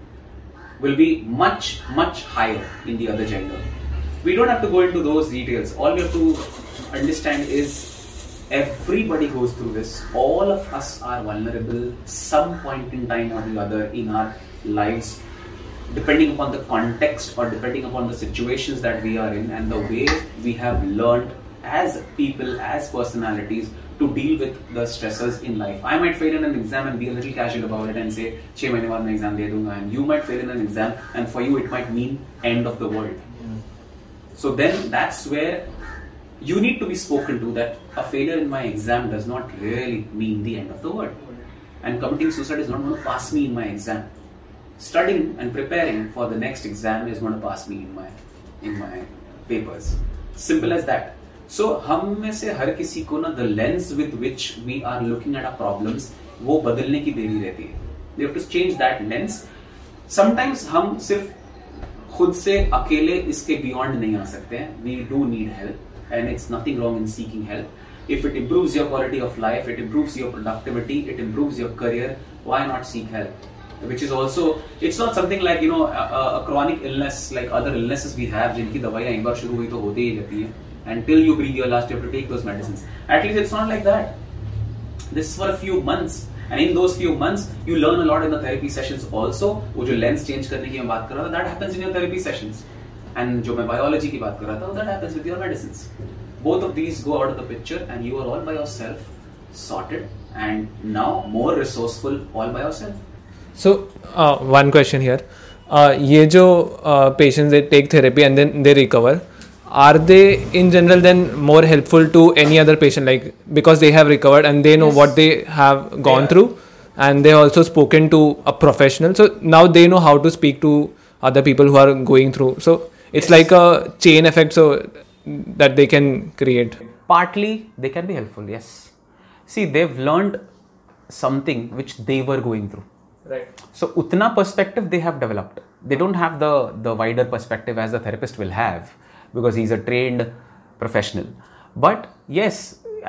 will be much, much higher in the other gender. We don't have to go into those details. All we have to understand is everybody goes through this. All of us are vulnerable some point in time or the other in our lives, depending upon the context or depending upon the situations that we are in and the way we have learned as people, as personalities, to deal with the stressors in life. I might fail in an exam and be a little casual about it and say छह महीने बाद मैं exam दे दूंगा, and you might fail in an exam and for you it might mean end of the world. So then that's where you need to be spoken to, that a failure in my exam does not really mean the end of the world, and committing suicide is not going to pass me in my exam. Studying and preparing for the next exam is going to pass me in my in my papers. Simple as that. So हम में से हर किसी को ना the lens with which we are looking at our problems वो बदलने की देरी रहती है. We have to change that lens. Sometimes हम सिर्फ खुद से अकेले इसके beyond नहीं आ सकते हैं. We do need help, and it's nothing wrong in seeking help. If it improves your quality of life, it improves your productivity, it improves your career, why not seek help? Which is also, it's not something like, you know, a, a chronic illness like other illnesses we have जिनकी दवाइयाँ एक बार शुरू हुई तो होती ही रहती हैं. Until you breathe your last, you have to take those medicines. At least it's not like that. This is for a few months, and in those few months, you learn a lot in the therapy sessions also. वो जो lens change करने की मैं बात कर रहा था, that happens in your therapy sessions. And जो मैं biology की बात कर रहा था, that happens with your medicines. Both of these go out of the picture, and you are all by yourself, sorted, and now more resourceful, all by yourself. So uh, one question here, uh, ये जो uh, patients they take therapy and then they recover. Are they in general then more helpful to any other patient, like because they have recovered and they know yes. what they have gone yeah. through, and they also spoken to a professional, so now they know how to speak to other people who are going through, so it's yes. like a chain effect, so that they can create. Partly they can be helpful, yes. See, they've learned something which they were going through, right? So utna perspective they have developed. They don't have the the wider perspective as the therapist will have, because he's a trained professional. But yes,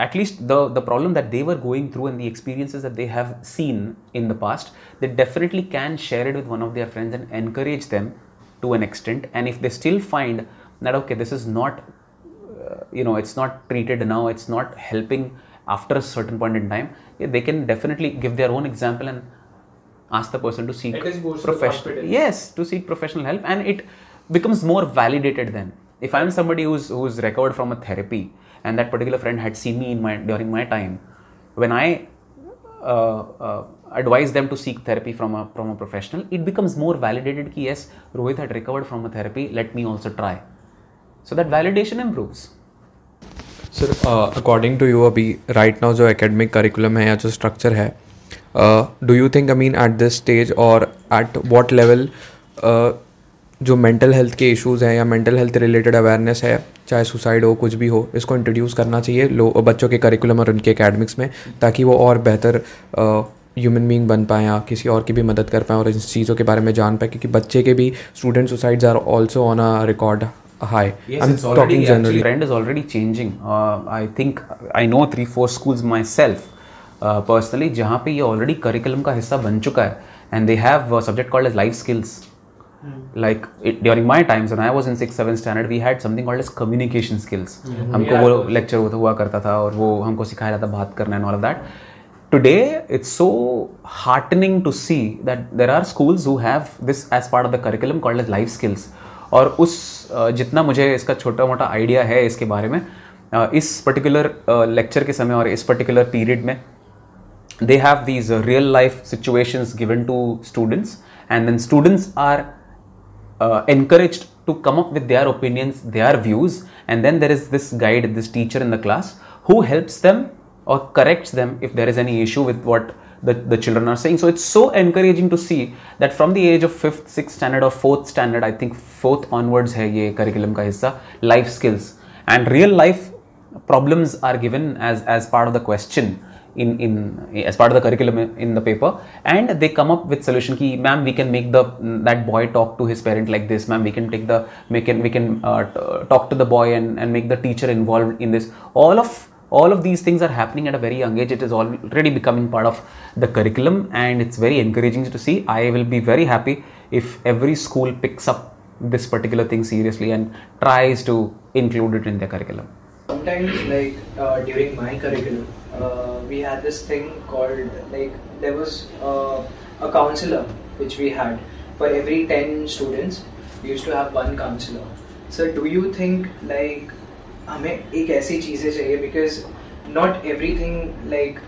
at least the, the problem that they were going through and the experiences that they have seen in the past, they definitely can share it with one of their friends and encourage them to an extent. And if they still find that, okay, this is not, uh, you know, it's not treated now, it's not helping after a certain point in time, yeah, they can definitely give their own example and ask the person to seek professional, yes, to seek professional help. And it becomes more validated then. If I am somebody who's who's recovered from a therapy, and that particular friend had seen me in my during my time, when I uh, uh, advise them to seek therapy from a from a professional, it becomes more validated. Ki yes, Rohit had recovered from a therapy. Let me also try. So that validation improves. Sir, uh, according to you, अभी right now जो academic curriculum है या जो structure है, uh, do you think, I mean, at this stage or at what level? Uh, जो mental health के issues हैं या मेंटल हेल्थ रिलेटेड अवेयरनेस है, चाहे सुसाइड हो कुछ भी हो, इसको इंट्रोड्यूस करना चाहिए लो बच्चों के करिकुलम और उनके एकेडमिक्स में, ताकि वो और बेहतर ह्यूमन बीइंग बन पाएँ या किसी और की भी मदद कर पाएँ और इन चीज़ों के बारे में जान पाएँ, क्योंकि बच्चे के भी student suicides are also on a record high. I am talking generally. Trend is already changing. I think I know three four schools myself personally जहाँ पर ये ऑलरेडी करिकुलम का हिस्सा बन चुका है, and they have subject called as life skills. Like it, during my times when I was in sixth seventh standard, we had something called as communication skills. Mm-hmm. हमको yeah. वो lecture हुआ करता था और वो हमको सिखाया जाता बात करना and all of that. Today it's so heartening to see that there are schools who have this as part of the curriculum called as life skills. और उस जितना मुझे इसका छोटा मोटा आइडिया है इसके बारे में, इस पर्टिकुलर लेक्चर के समय और इस पर्टिकुलर पीरियड में they have these real life situations given to students, and then students are Uh, encouraged to come up with their opinions, their views, and then there is this guide, this teacher in the class who helps them or corrects them if there is any issue with what the, the children are saying. So it's so encouraging to see that from the age of fifth, sixth standard or fourth standard, I think fourth onwards है ये curriculum का हिस्सा, life skills and real life problems are given as as part of the question in in as part of the curriculum in the paper, and they come up with solution ki ma'am we can make the that boy talk to his parent like this, ma'am we can take the we can we can uh, talk to the boy and and make the teacher involved in this. All of all of these things are happening at a very young age. It is already becoming part of the curriculum and it's very encouraging to see. I will be very happy if every school picks up this particular thing seriously and tries to include it in their curriculum. Sometimes, like uh, during my curriculum, uh, we had this thing called, like, there was uh, a counselor which we had. For every ten students, we used to have one counselor. So, do you think, like, हमें एक ऐसी चीज़ें चाहिए, because not everything, like,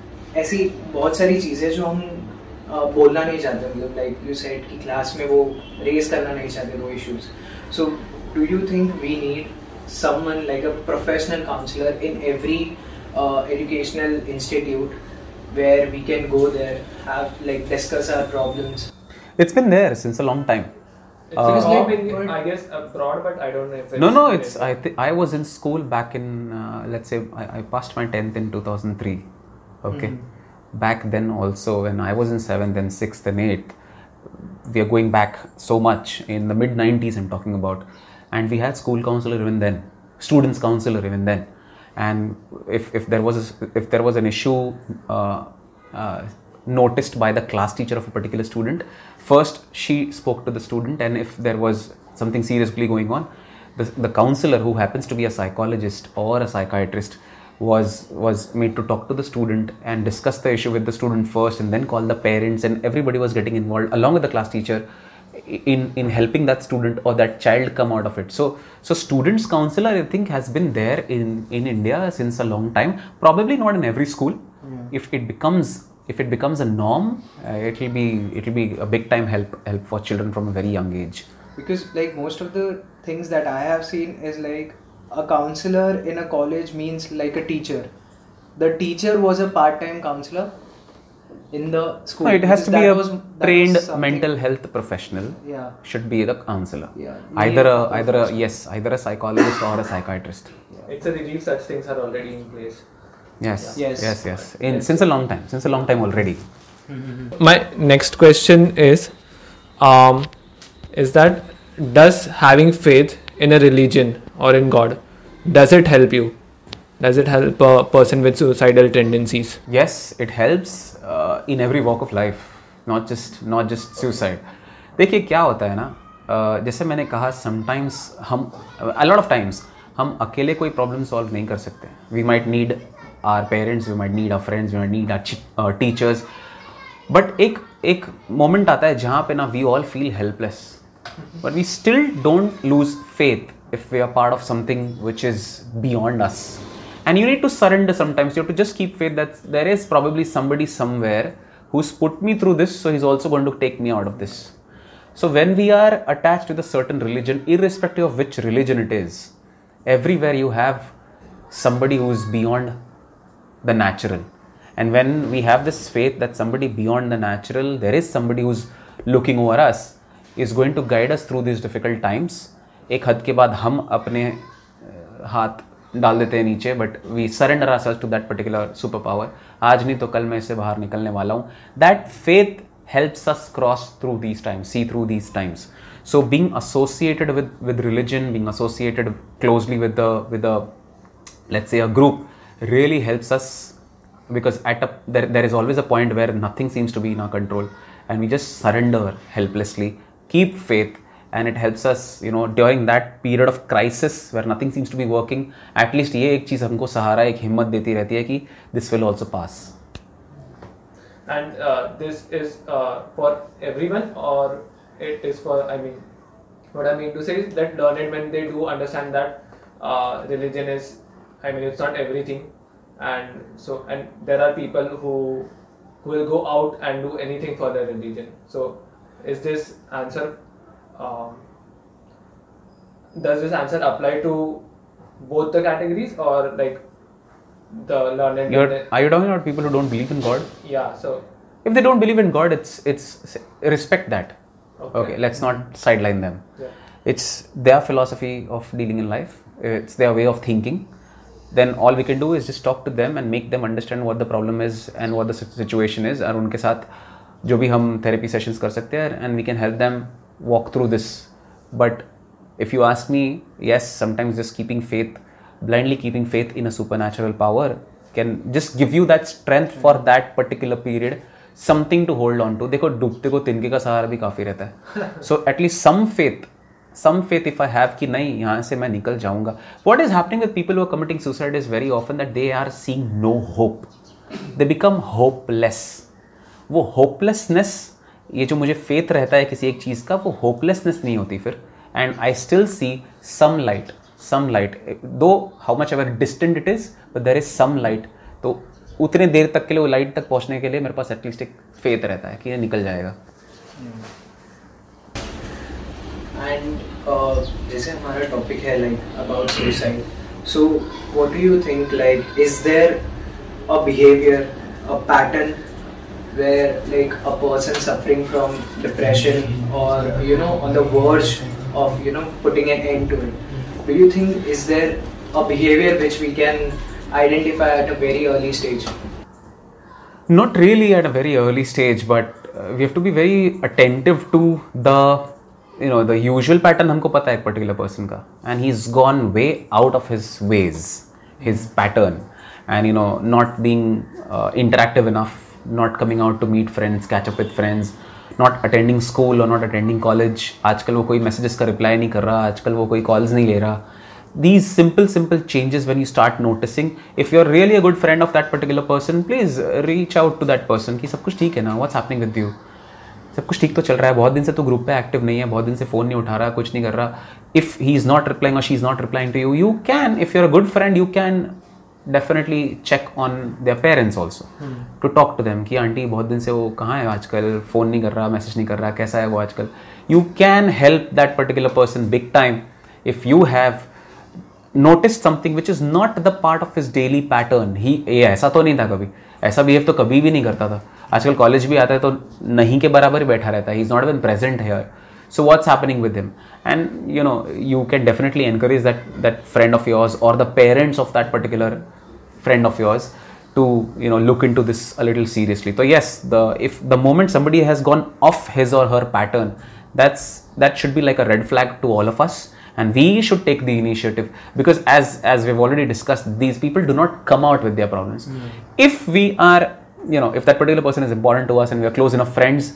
ऐसी बहुत सारी चीज़ें जो हम uh, बोलना नहीं चाहते, मतलब, like you said कि class में वो raise करना नहीं चाहते वो issues. So, do you think we need someone like a professional counselor in every uh, educational institute where we can go there, have like discuss our problems? It's been there since a long time. It's uh, been, I guess, abroad, but I don't know if it's... No, no, it's... I, th I was in school back in, uh, let's say, I, I passed my tenth in two thousand three, okay? Mm-hmm. Back then also, when I was in seventh and sixth and eighth, we are going back so much, in the mid nineties I'm talking about. And we had school counselor even then, students counselor even then, and if if there was a, if there was an issue uh, uh, noticed by the class teacher of a particular student, first she spoke to the student, and if there was something seriously going on, the the counselor, who happens to be a psychologist or a psychiatrist, was was made to talk to the student and discuss the issue with the student first, and then call the parents, and everybody was getting involved along with the class teacher in in helping that student or that child come out of it. So so students counselor, I think, has been there in in India since a long time. Probably not in every school. Yeah. If it becomes if it becomes a norm, uh, it'll be it'll be a big time help help for children from a very young age. Because like most of the things that I have seen is like a counselor in a college means like a teacher. The teacher was a part-time counselor in the school. No, it has to be a was, trained mental health professional. Yeah. Should be the counselor. Yeah. Either a, either a, yes, either a psychologist or a psychiatrist. Yeah. It's a relief. Such things are already in place. Yes. Yeah. Yes. Yes. Yes. In, yes. Since a long time. Since a long time already. Mm-hmm. My next question is, um, is that does having faith in a religion or in God, does it help you? Does it help a person with suicidal tendencies? Yes, it helps uh, in every walk of life, not just not just suicide. देखिए क्या होता है ना, जैसे मैंने कहा, sometimes हम a lot of times हम अकेले कोई problem solve नहीं कर सकते. We might need our parents, we might need our friends, we might need our teachers. But एक एक moment आता है जहाँ पे ना we all feel helpless, but we still don't lose faith if we are part of something which is beyond us. And you need to surrender sometimes. You have to just keep faith that there is probably somebody somewhere who's put me through this, so he's also going to take me out of this. So when we are attached with a certain religion, irrespective of which religion it is, everywhere you have somebody who's beyond the natural. And when we have this faith that somebody beyond the natural, there is somebody who's looking over us, is going to guide us through these difficult times. एक हद के बाद हम अपने हाथ डाल देते हैं नीचे, but we surrender our to that particular super power. आज नहीं तो कल मैं इससे बाहर निकलने वाला हूँ. That faith helps us cross through these times, see through these times. So being associated with with religion, being associated closely with with let's say a group really helps us, because at there there is always a point where nothing seems to be in our control and we just surrender helplessly, keep faith. And it helps us, you know, during that period of crisis where nothing seems to be working. At least ये एक चीज़ हमको सहारा, एक हिम्मत देती रहती है कि this will also pass. And uh, this is uh, for everyone, or it is for, I mean, what I mean to say is that learned men, they do understand that uh, religion is, I mean, it's not everything, and so and there are people who, who will go out and do anything for their religion. So is this answer? Um, does this answer apply to both the categories, or like the learned? You're, are you talking about people who don't believe in God? Yeah, so If they don't believe in God, it's it's respect that. Okay, okay let's not sideline them. Yeah. It's their philosophy of dealing in life. It's their way of thinking. Then all we can do is just talk to them and make them understand what the problem is and what the situation is. और उनके साथ जो भी हम therapy sessions कर सकते हैं and we can help them walk through this. But if you ask me, yes, sometimes just keeping faith, blindly keeping faith in a supernatural power can just give you that strength for that particular period. Something to hold on to. देखो डूबते को तिनके का सहारा भी काफ़ी रहता है. So at least some faith, some faith if I have कि नहीं यहाँ से मैं निकल जाऊँगा. What is happening with people who are committing suicide is very often that they are seeing no hope. They become hopeless. वो hopelessness, ये जो मुझे faith रहता है किसी एक चीज़ का, वो hopelessness नहीं होती फिर. And I still see some light, some light. Though how much ever distant it is, but there is some light. तो उतने देर तक के लिए, वो लाइट तक पहुंचने के लिए मेरे पास एटलीस्ट एक फेथ रहता है कि ये निकल जाएगा. एंड जैसे हमारा टॉपिक है like about suicide, so what do you think, like is there a behaviour, a pattern where like a person suffering from depression और you know on the verge of you know putting an end to it, do you think is there a behaviour which we can identify at a very early stage? Not really at a very early stage, but uh, we have to be very attentive to the, you know, the usual pattern. हमको पता है एक particular person का, and he's gone way out of his ways, his pattern, and you know, not being uh, interactive enough, not coming out to meet friends, catch up with friends, not attending school or not attending college. आजकल वो कोई messages का reply नहीं कर रहा, आजकल वो कोई calls नहीं ले रहा. These simple simple changes, when you start noticing, if you're really a good friend of that particular person, please reach out to that person कि सब कुछ ठीक है ना, what's happening with you, सब कुछ ठीक तो चल रहा है, बहुत दिन से तो ग्रुप पे एक्टिव नहीं है, बहुत दिन से फ़ोन नहीं उठा रहा, कुछ नहीं कर रहा. If he is not replying or she is not replying to you, you can, if you're a good friend, you can definitely check on their parents also hmm. to talk to them कि aunty बहुत दिन से वो कहाँ है आजकल, phone नहीं कर रहा, मैसेज नहीं कर रहा, कैसा है वो आजकल. You can help that particular person big time if you have noticed something which is not the part of his daily pattern. He ये ऐसा तो नहीं था कभी, ऐसा बिहेव तो कभी भी नहीं करता था, आजकल कॉलेज भी आता है तो नहीं के बराबर ही बैठा रहता है. He is not even present here. So what's happening with him? And you know, you can definitely encourage that that friend of yours or the parents of that particular friend of yours to you know look into this a little seriously. So yes, the if the moment somebody has gone off his or her pattern, that's that should be like a red flag to all of us. And we should take the initiative, because as as we've already discussed, these people do not come out with their problems. Mm. If we are, you know, if that particular person is important to us and we are close enough friends,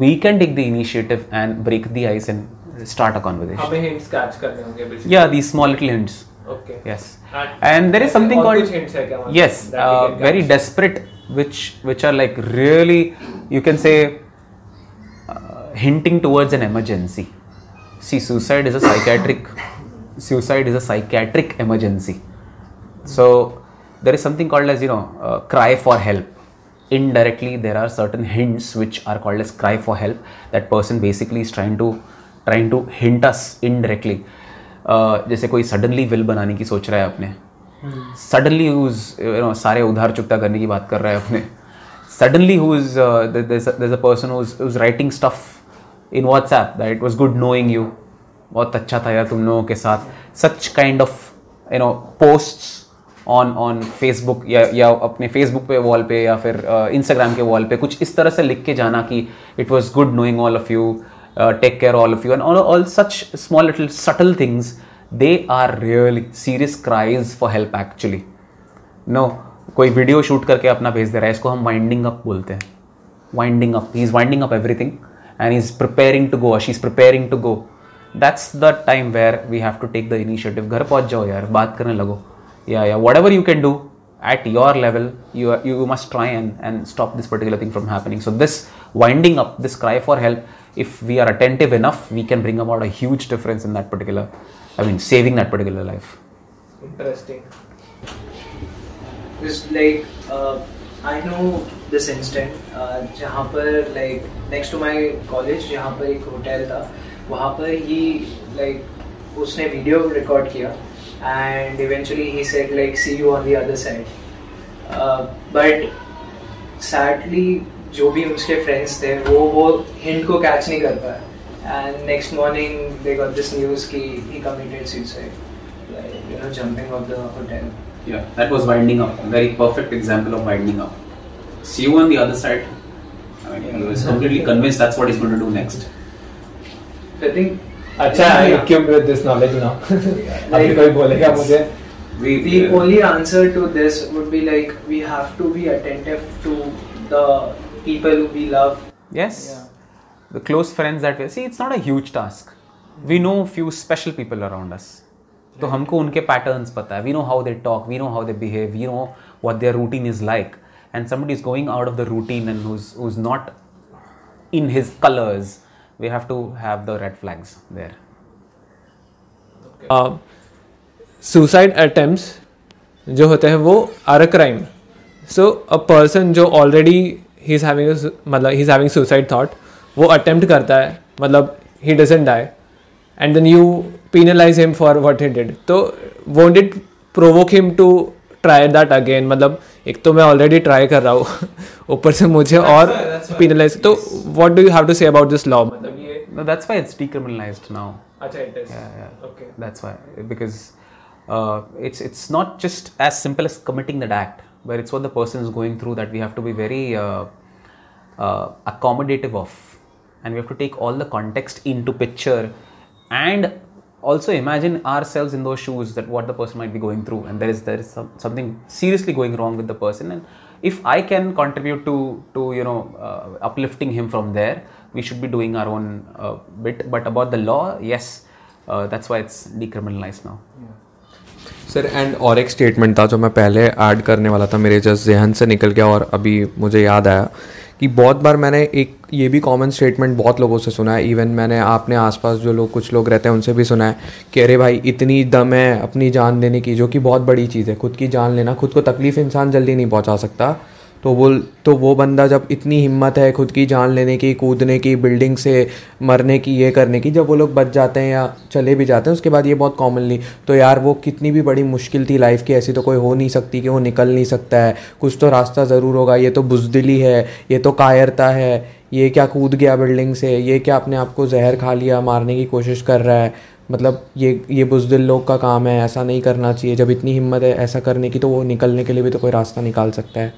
we can take the initiative and break the ice and start a conversation. How many hints catch karne honge basically? Yeah, these small little hints. Okay. Yes. And, and there is something called hints hai kya? Yes, uh, very catch. Desperate, which which are like really, you can say, uh, hinting towards an emergency. See, suicide is a psychiatric suicide is a psychiatric emergency. So there is something called as you know uh, cry for help. Indirectly, there are certain hints which are called as cry for help. That person basically is trying to trying to hint us indirectly. Uh, जैसे कोई suddenly will बनाने की सोच रहा है अपने, suddenly who's you know सारे उधार चुकता करने की बात कर रहा है अपने, suddenly who's uh, there's a, there's a person who's who's writing stuff in WhatsApp that it was good knowing you, बहुत अच्छा था यार तुम लोगों के साथ. Such kind of you know posts on on Facebook या या अपने Facebook पे वॉल पे या फिर uh, Instagram के वॉल पे कुछ इस तरह से लिख के जाना कि it was good knowing all of you, uh, take care all of you, and all all such small little subtle things, they are really serious cries for help actually. No, कोई वीडियो शूट करके अपना भेज दे रहा है, इसको हम winding up बोलते हैं. Winding up, he is winding up everything. And he's preparing to go, or she's preparing to go. That's the time where we have to take the initiative. घर पहुँच जाओ यार, बात करने लगो. Yeah, yeah. Whatever you can do at your level, you are, you must try and and stop this particular thing from happening. So this winding up, this cry for help, if we are attentive enough, we can bring about a huge difference in that particular. I mean, saving that particular life. Interesting. Just like. Uh... I know this instant जहाँ पर like next to my college जहाँ पर एक hotel था, वहाँ पर ही like उसने वीडियो रिकॉर्ड किया and eventually he said like see you on the other side, but sadly जो भी उसके फ्रेंड्स थे वो वो हिंट को कैच नहीं कर पाया. And next morning they got this news कि he committed suicide, like you know jumping off the hotel. Yeah, that was winding up. A very perfect example of winding up. See you on the other side. I mean, he was completely convinced that's what he's going to do next. So I think. अच्छा, I came with this knowledge now. अभी कोई बोलेगा मुझे? The only answer to this would be like we have to be attentive to the people we love. Yes. Yeah. The close friends that we see, it's not a huge task. We know few special people around us. तो हमको उनके patterns पता है. We know how they talk, we know how they behave, we know what their routine is like. And somebody is going out of the routine and who's who's not in his colours. We have to have the red flags there. Suicide attempts जो होते हैं वो are a crime. So a person जो already he is having मतलब he is having suicide thought, वो attempt करता है, मतलब he doesn't die. And then you penalize him for what he did. So won't it provoke him to try that again? मतलब एक तो मैं already try कर रहा हूँ, ऊपर से मुझे और penalize. तो what do you have to say about this law? No, that's why it's decriminalized now. अच्छा, it is. Yeah, yeah. Okay. That's why, because uh, it's it's not just as simple as committing that act, but it's what the person is going through that we have to be very uh, uh, accommodative of, and we have to take all the context into picture. And also imagine ourselves in those shoes, that what the person might be going through, and there is there is some, something seriously going wrong with the person. And if I can contribute to to you know uh, uplifting him from there, we should be doing our own uh, bit. But about the law, yes, uh, that's why it's decriminalized now. Yeah. Sir, and और एक statement था जो मैं पहले add करने वाला था, मेरे जस्ट जहन से निकल गया और अभी मुझे याद आया कि बहुत बार मैंने एक ये भी कॉमन स्टेटमेंट बहुत लोगों से सुना है. इवन मैंने आपने आसपास जो लोग कुछ लोग रहते हैं उनसे भी सुना है कि अरे भाई इतनी दम है अपनी जान देने की, जो कि बहुत बड़ी चीज़ है. खुद की जान लेना, खुद को तकलीफ़ इंसान जल्दी नहीं पहुँचा सकता, तो वो तो वो बंदा जब इतनी हिम्मत है खुद की जान लेने की, कूदने की, बिल्डिंग से मरने की, ये करने की, जब वो लोग बच जाते हैं या चले भी जाते हैं उसके बाद ये बहुत कॉमनली, तो यार वो कितनी भी बड़ी मुश्किल थी लाइफ की, ऐसी तो कोई हो नहीं सकती कि वो निकल नहीं सकता है, कुछ तो रास्ता ज़रूर होगा, ये तो बुज़दिली है, ये तो कायरता है, ये क्या कूद गया बिल्डिंग से, ये क्या अपने आप को जहर खा लिया, मारने की कोशिश कर रहा है, मतलब ये ये बुज़दिल लोग का काम है, ऐसा नहीं करना चाहिए. जब इतनी हिम्मत है ऐसा करने की, तो वो निकलने के लिए भी तो कोई रास्ता निकाल सकता है.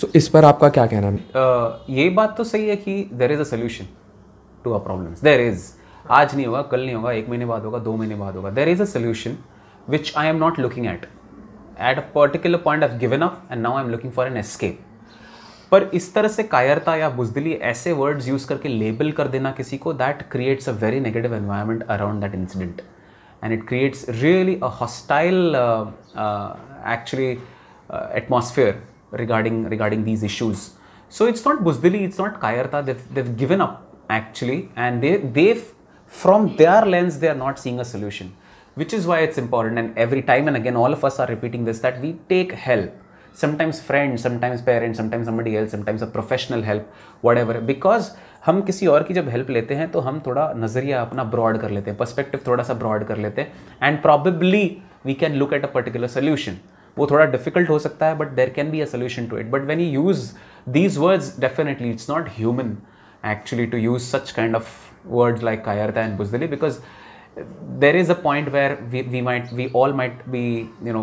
सो so, इस पर आपका क्या कहना है? uh, ये बात तो सही है कि there is a solution to a problems. There is, आज नहीं होगा, कल नहीं होगा, एक महीने बाद होगा, दो महीने बाद होगा. There is a solution which I am not looking at at a particular point of given up and now I am looking for an escape. पर इस तरह से कायरता या बुजदिली ऐसे वर्ड्स यूज़ करके लेबल कर देना किसी को, that creates a very negative environment around that incident. And it creates really a hostile actually atmosphere regarding regarding these issues. So it's not buzdili, it's not kayarta. They've they've given up actually, and they they've from their lens they are not seeing a solution, which is why it's important. And every time and again all of us are repeating this, that we take help, sometimes friends, sometimes parents, sometimes somebody else, sometimes a professional help, whatever, because हम किसी और की जब help लेते हैं तो हम थोड़ा नज़रिया अपना ब्रॉड कर लेते हैं, पर्सपेक्टिव थोड़ा सा ब्रॉड कर लेते हैं, and probably we can look at a particular solution. वो थोड़ा डिफिकल्ट हो सकता है, but there can be a solution to it. But when you use these words, definitely it's not human actually to use such kind of words like कायरता and बुज़दिली, because there is a point where we we might we all might be you know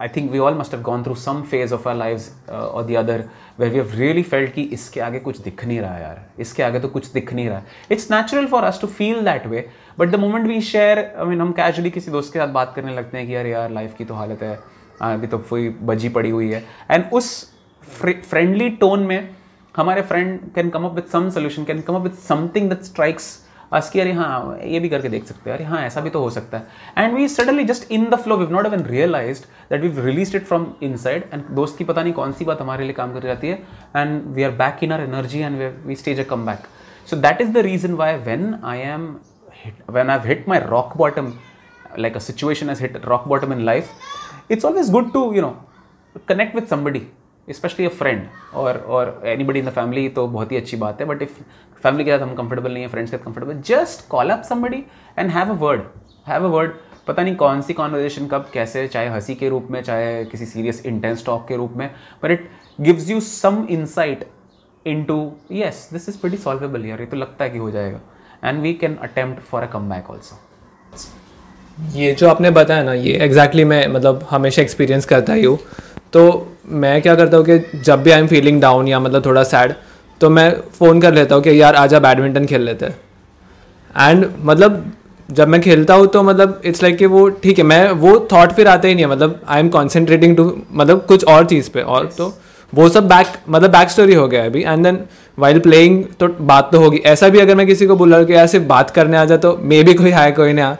I think we all must have gone through some phase of our lives और the other where we have really felt कि इसके आगे कुछ दिख नहीं रहा यार, इसके आगे तो कुछ दिख नहीं रहा है. It's natural for us to feel that way, but the moment we share, I mean हम कैजुअली किसी दोस्त के साथ बात करने लगते हैं कि यार यार लाइफ की तो हालत है, अभी तो कोई बजी पड़ी हुई है, एंड उस फ्रेंडली टोन में हमारे friend can come up with some solution, can come up with something that strikes us कि अरे हाँ ये भी करके देख सकते हैं, अरे हाँ ऐसा भी तो हो सकता है. And we suddenly just in the flow, we have not even realised that we have released it from inside, and दोस्त की पता नहीं कौन सी बात हमारे लिए काम कर जाती है, and we are back in our energy and we stage a come back. So that is the reason why when I am when I have hit my rock bottom, like a situation has hit rock bottom in life, it's always good to you know connect with somebody, especially a friend or or anybody in the family. तो बहुत ही अच्छी बात है, but if family के साथ हम comfortable नहीं है, friends के साथ comfortable, just call up somebody and have a word, have a word. पता नहीं कौन सी conversation कब कैसे, चाहे हंसी के रूप में, चाहे किसी serious intense talk के रूप में, but it gives you some insight into yes this is pretty solvable here, ये तो लगता है कि हो जाएगा and we can attempt for a comeback also. ये जो आपने बताया ना ये exactly मैं मतलब हमेशा experience करता ही हूँ, तो मैं क्या करता हूँ कि जब भी आई एम फीलिंग डाउन या मतलब थोड़ा सैड तो मैं फ़ोन कर लेता हूँ कि यार आजा बैडमिंटन खेल लेते हैं, एंड मतलब जब मैं खेलता हूँ तो मतलब इट्स लाइक कि वो ठीक है मैं वो थॉट फिर आता ही नहीं है, मतलब आई एम कॉन्सेंट्रेटिंग टू मतलब कुछ और चीज़ पे और yes. तो वो सब बैक मतलब बैक स्टोरी हो गया है अभी, एंड देन वाइल प्लेइंग तो बात तो होगी, ऐसा भी अगर मैं किसी को बुला कि यार सिर्फ बात करने आ जा तो मे भी कोई आए कोई नहीं आ,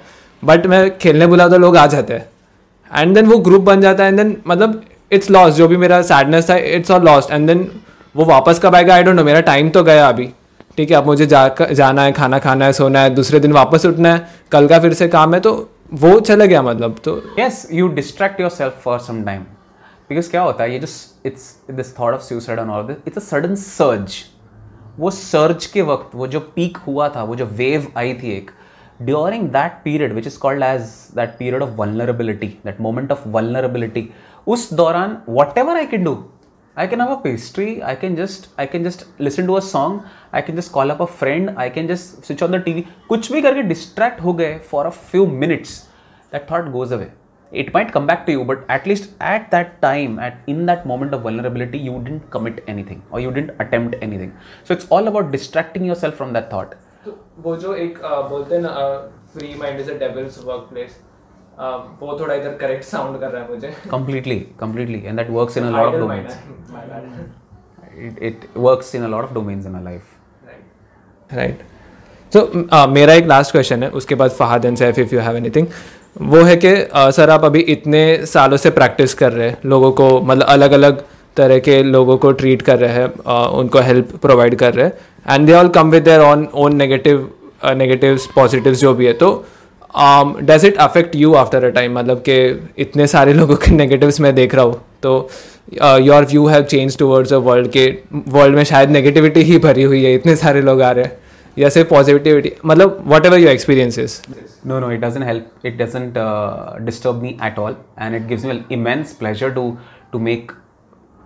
बट मैं खेलने बुला तो लोग आ जाते हैं एंड देन वो ग्रुप बन जाता है एंड देन मतलब इट्स लॉस्ट, जो भी मेरा सैडनेस था it's all lost, and then वो वापस कब आएगा आई डोंट नो, मेरा टाइम तो गया अभी ठीक है, अब मुझे जा जाना है, खाना खाना है, सोना है, दूसरे दिन वापस उठना है, कल का फिर से काम है, तो वो चला गया मतलब. तो yes you distract yourself for some time because क्या होता है ये जो it's this thought of suicide and all this it's a sudden surge, वो सर्ज के वक्त वो जो पीक हुआ था वो जो वेव आई थी एक during that period which is called as that period of vulnerability, that moment of vulnerability, उस दौरान whatever I can do, I can have a pastry, I can just I can just listen to a song, I can just call up a friend, I can just switch on the T V, कुछ भी करके distract हो गए for a few minutes, that thought goes away. It might come back to you, but at least at that time, at in that moment of vulnerability, you didn't commit anything or you didn't attempt anything. So it's all about distracting yourself from that thought. तो वो जो एक बोलते हैं ना free mind is a devil's workplace. Uh, वो थोड़ा इधर करेक्ट साउंड कर रहा है मुझे completely completely and that works in a lot of domains. it, it works in a lot of domains in our life. right right so uh, मेरा एक last question है, उसके बाद Fahad and Saif if you have anything, वो है कि uh, sir आप अभी इतने सालों से प्रैक्टिस कर रहे हैं लोगों को, मतलब अलग अलग तरह के लोगों को ट्रीट कर रहे हैं, uh, उनको हेल्प प्रोवाइड कर रहे हैं and they all come with their own own negative negatives positives जो भी है, तो does it affect you after a time, मतलब कि इतने सारे लोगों के नेगेटिव्स मैं देख रहा हूँ तो your view have change towards a world के वर्ल्ड में शायद नेगेटिविटी ही भरी हुई है, इतने सारे लोग आ रहे हैं या सिर्फ पॉजिटिविटी, मतलब whatever your experiences. No no it doesn't help, it doesn't disturb me at all and it gives me immense pleasure to to make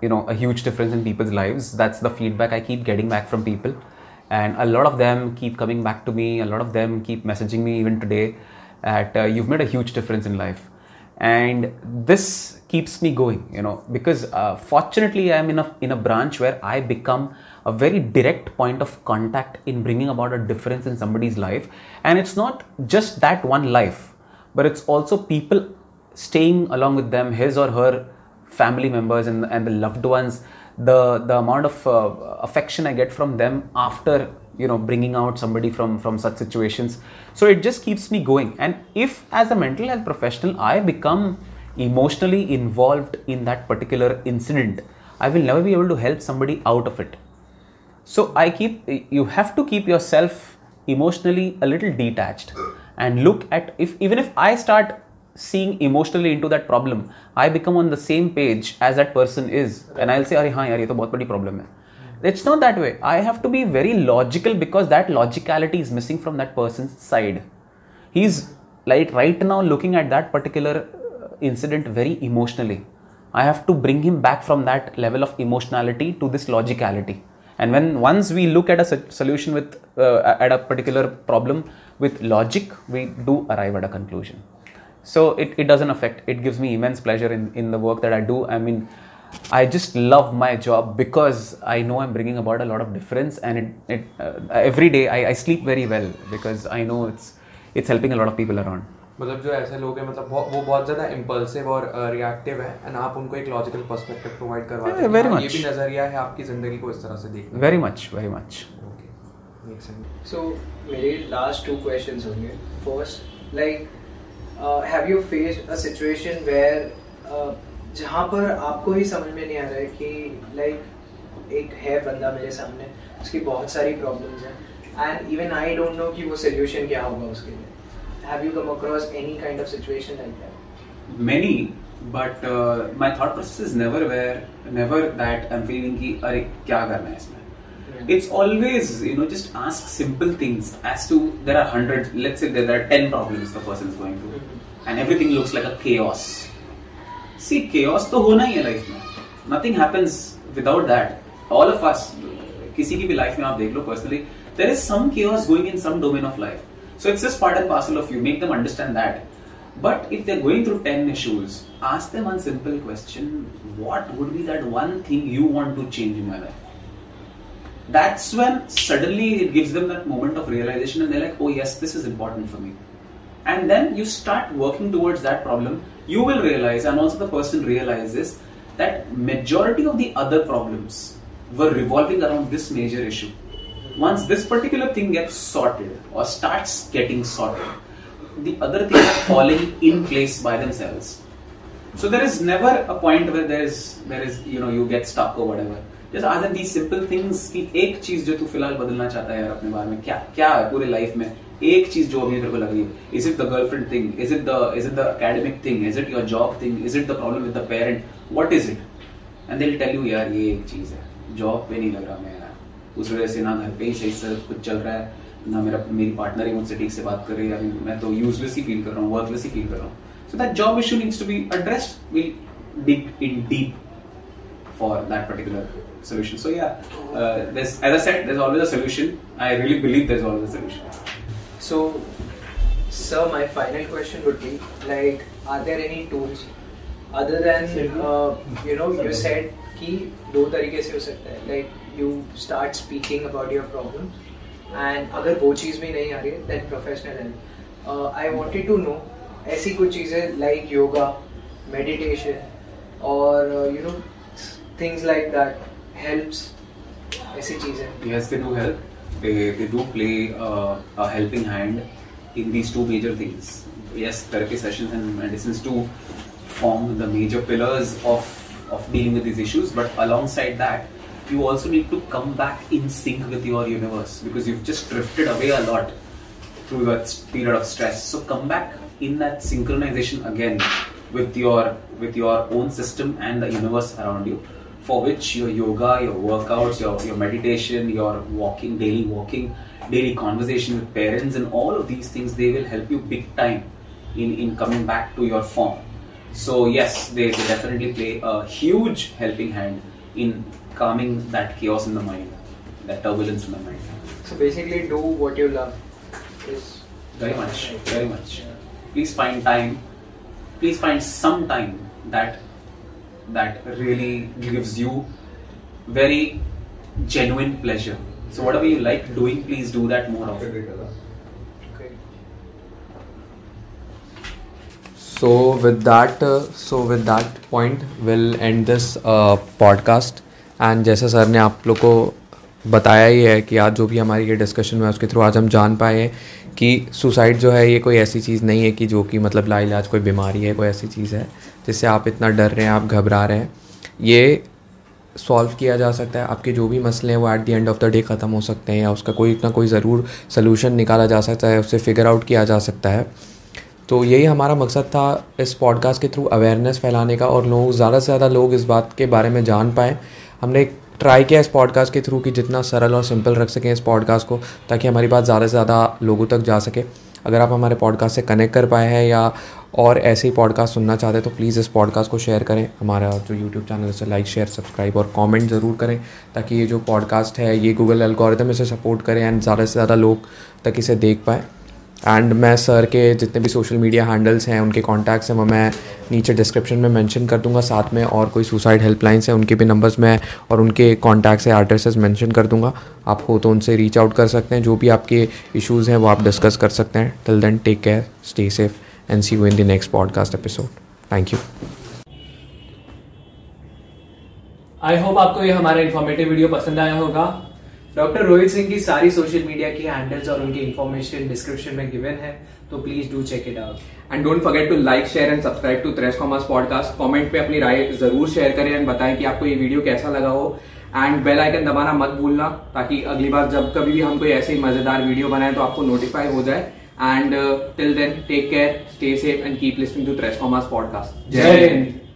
you know a huge difference in people's lives, that's the feedback I keep getting back from people and a lot of them keep coming back to me, a lot of them keep messaging me even today that uh, you've made a huge difference in life and this keeps me going, you know, because uh, fortunately I am in a in a branch where I become a very direct point of contact in bringing about a difference in somebody's life, and it's not just that one life but it's also people staying along with them, his or her family members and and the loved ones, the the amount of uh, affection I get from them after you know bringing out somebody from from such situations, so it just keeps me going. And if as a mental health professional I become emotionally involved in that particular incident, I will never be able to help somebody out of it. So I keep you have to keep yourself emotionally a little detached and look at if even if I start seeing emotionally into that problem, I become on the same page as that person is and I'll say अरे हाँ यार ये तो बहुत बड़ी problem है. It's not that way. I have to be very logical because that logicality is missing from that person's side. He's like right now looking at that particular incident very emotionally. I have to bring him back from that level of emotionality to this logicality. And when once we look at a solution with uh, at a particular problem with logic, we do arrive at a conclusion. So it, it doesn't affect. It gives me immense pleasure in, in the work that I do. I mean, I just love my job because I know I'm bringing about a lot of difference, and it, it uh, every day I, I sleep very well because I know it's it's helping a lot of people around. मतलब जो ऐसे लोग हैं मतलब वो बहुत ज़्यादा impulsive और reactive है, and आप उनको एक logical perspective provide करवाते हैं. Very much. ये भी नजरिया है आपकी ज़िंदगी को इस तरह से देखना. Very much, very much. Okay, makes sense. So मेरे last two questions होंगे. First, like, uh, have you faced a situation where uh, जहाँ पर आपको ही समझ में नहीं आ रहा है कि लाइक एक है बंदा मेरे सामने उसकी बहुत सारी प्रॉब्लम्स हैं and even I don't know कि वो सोल्यूशन क्या होगा उसके लिए. Have you come across any kind of situation like that? Many, but my thought process is never where never that I am feeling कि अरे क्या करना है इसमें. It's always you know just ask simple things as to there are hundred, let's say there are ten problems the person is going through and everything looks like a chaos. See, chaos तो होना ही है life में. Nothing happens without that. All of us, किसी की भी life में आप देख लो personally, there is some chaos going in some domain of life. So it's just part and parcel of you. Make them understand that. But if they're going through ten issues, ask them one simple question: what would be that one thing you want to change in my life? That's when suddenly it gives them that moment of realization and they're like, oh yes, this is important for me. And then you start working towards that problem. You will realize, and also the person realizes, that majority of the other problems were revolving around this major issue. Once this particular thing gets sorted or starts getting sorted, the other things are falling in place by themselves. So there is never a point where there is, there is, you know, you get stuck or whatever. Just ask them these simple things कि एक चीज जो तू फिलहाल बदलना चाहता है यार अपने बारे में, क्या क्या है पूरे लाइफ में एक चीज जो अभी तेरे को लग रही है. Is it the girlfriend thing, is it the is it the academic thing, is it your job thing, is it the problem with the parent, what is it? And they will tell you यार ये एक चीज है, job पे नहीं लग रहा मैं यार, उस वजह से ना घर पे ही सही से कुछ चल रहा है, ना मेरा मेरी पार्टनर ही मुझसे ठीक से बात कर रही है, मैं तो यूजलेस ही फील कर रहा हूँ, वर्कलेस ही फील कर रहा हूँ. So that job issue needs to be addressed. Will dig in deep for that particular solution. So yeah, uh, there's, as I said, there's always a solution. I really believe there's always a solution. So, sir, my final question would be, like, are there any tools other than uh, you know you said कि दो तरीके से हो सकता है, like you start speaking about your problems, and अगर वो चीज़ भी नहीं आ रही है, then professional help. Uh, I wanted to know ऐसी कुछ चीज़ें like yoga, meditation, और uh, you know. Things like that helps. ऐसी चीजें. Yes, they do help. They they do play uh, a helping hand in these two major things. Yes, therapy sessions and medicines do form the major pillars of of dealing with these issues. But alongside that, you also need to come back in sync with your universe because you've just drifted away a lot through that period of stress. So come back in that synchronization again with your with your own system and the universe around you. For which your yoga, your workouts, your, your meditation, your walking, daily walking, daily conversation with parents and all of these things, they will help you big time in, in coming back to your form. So yes, they, they definitely play a huge helping hand in calming that chaos in the mind, that turbulence in the mind. So basically do what you love. Is very much, very much. Please find time, please find some time that that really gives you very genuine pleasure. So whatever you like doing, please do that more often. Okay. So with that, uh, so with that point, we'll end this uh, podcast. And जैसे sir ने आप लोग को बताया ही है कि आज जो भी हमारी ये डिस्कशन है उसके थ्रू आज हम जान पाए हैं कि सुसाइड जो है ये कोई ऐसी चीज़ नहीं है कि जो कि मतलब लाइलाज कोई बीमारी है, कोई ऐसी चीज़ है जिससे आप इतना डर रहे हैं, आप घबरा रहे हैं. ये सॉल्व किया जा सकता है. आपके जो भी मसले हैं वो at the end of the day ख़त्म हो सकते हैं या उसका कोई ना कोई ज़रूर सलूशन निकाला जा सकता है, उससे फिगर आउट किया जा सकता है. तो यही हमारा मकसद था इस पॉडकास्ट के थ्रू अवेयरनेस फैलाने का और लोग ज़्यादा से ज़्यादा लोग इस बात के बारे में जान पाएँ. हमने ट्राई किया इस पॉडकास्ट के थ्रू कि जितना सरल और सिंपल रख सकें इस पॉडकास्ट को ताकि हमारी बात ज़्यादा से ज़्यादा लोगों तक जा सके. अगर आप हमारे पॉडकास्ट से कनेक्ट कर पाए हैं या और ऐसे ही पॉडकास्ट सुनना चाहते हैं तो प्लीज़ इस पॉडकास्ट को शेयर करें. हमारा जो यूट्यूब चैनल है उसे लाइक, शेयर, सब्सक्राइब और कमेंट ज़रूर करें ताकि ये जो पॉडकास्ट है ये गूगल एल्गोरिथम इसे सपोर्ट करें एंड ज़्यादा से ज़्यादा लोग तक इसे देख पाए. एंड मैं सर के जितने भी सोशल मीडिया हैंडल्स हैं, उनके कॉन्टैक्ट्स हैं, वो मैं नीचे डिस्क्रिप्शन में मेंशन कर दूंगा. साथ में और कोई सुसाइड हेल्पलाइंस हैं उनके भी नंबर्स मैं और उनके कॉन्टैक्ट्स हैं, एड्रेसेस मेंशन कर दूंगा. आप हो तो उनसे रीच आउट कर सकते हैं. जो भी आपके इश्यूज़ हैं वो आप डिस्कस कर सकते हैं. Till then take care, stay safe and see you in the next podcast episode. Thank you. I hope आपको ये हमारा इन्फॉर्मेटिव वीडियो पसंद आया होगा. डॉक्टर रोहित सिंह की सारी सोशल मीडिया की हैंडल्स और उनकी इन्फॉर्मेशन डिस्क्रिप्शन में गिवन है, तो please do check it out. And don't forget to like, share and subscribe to Thresh Commerce podcast. Comment पे अपनी राय जरूर शेयर करें एंड बताएं कि आपको ये वीडियो कैसा लगा हो. एंड बेल आइकन दबाना मत भूलना ताकि अगली बार जब कभी भी हम कोई ऐसे ही मजेदार वीडियो बनाए तो आपको नोटिफाई हो जाए. And till then take care, stay safe and keep listening to Thresh Commerce podcast. जय हिंद.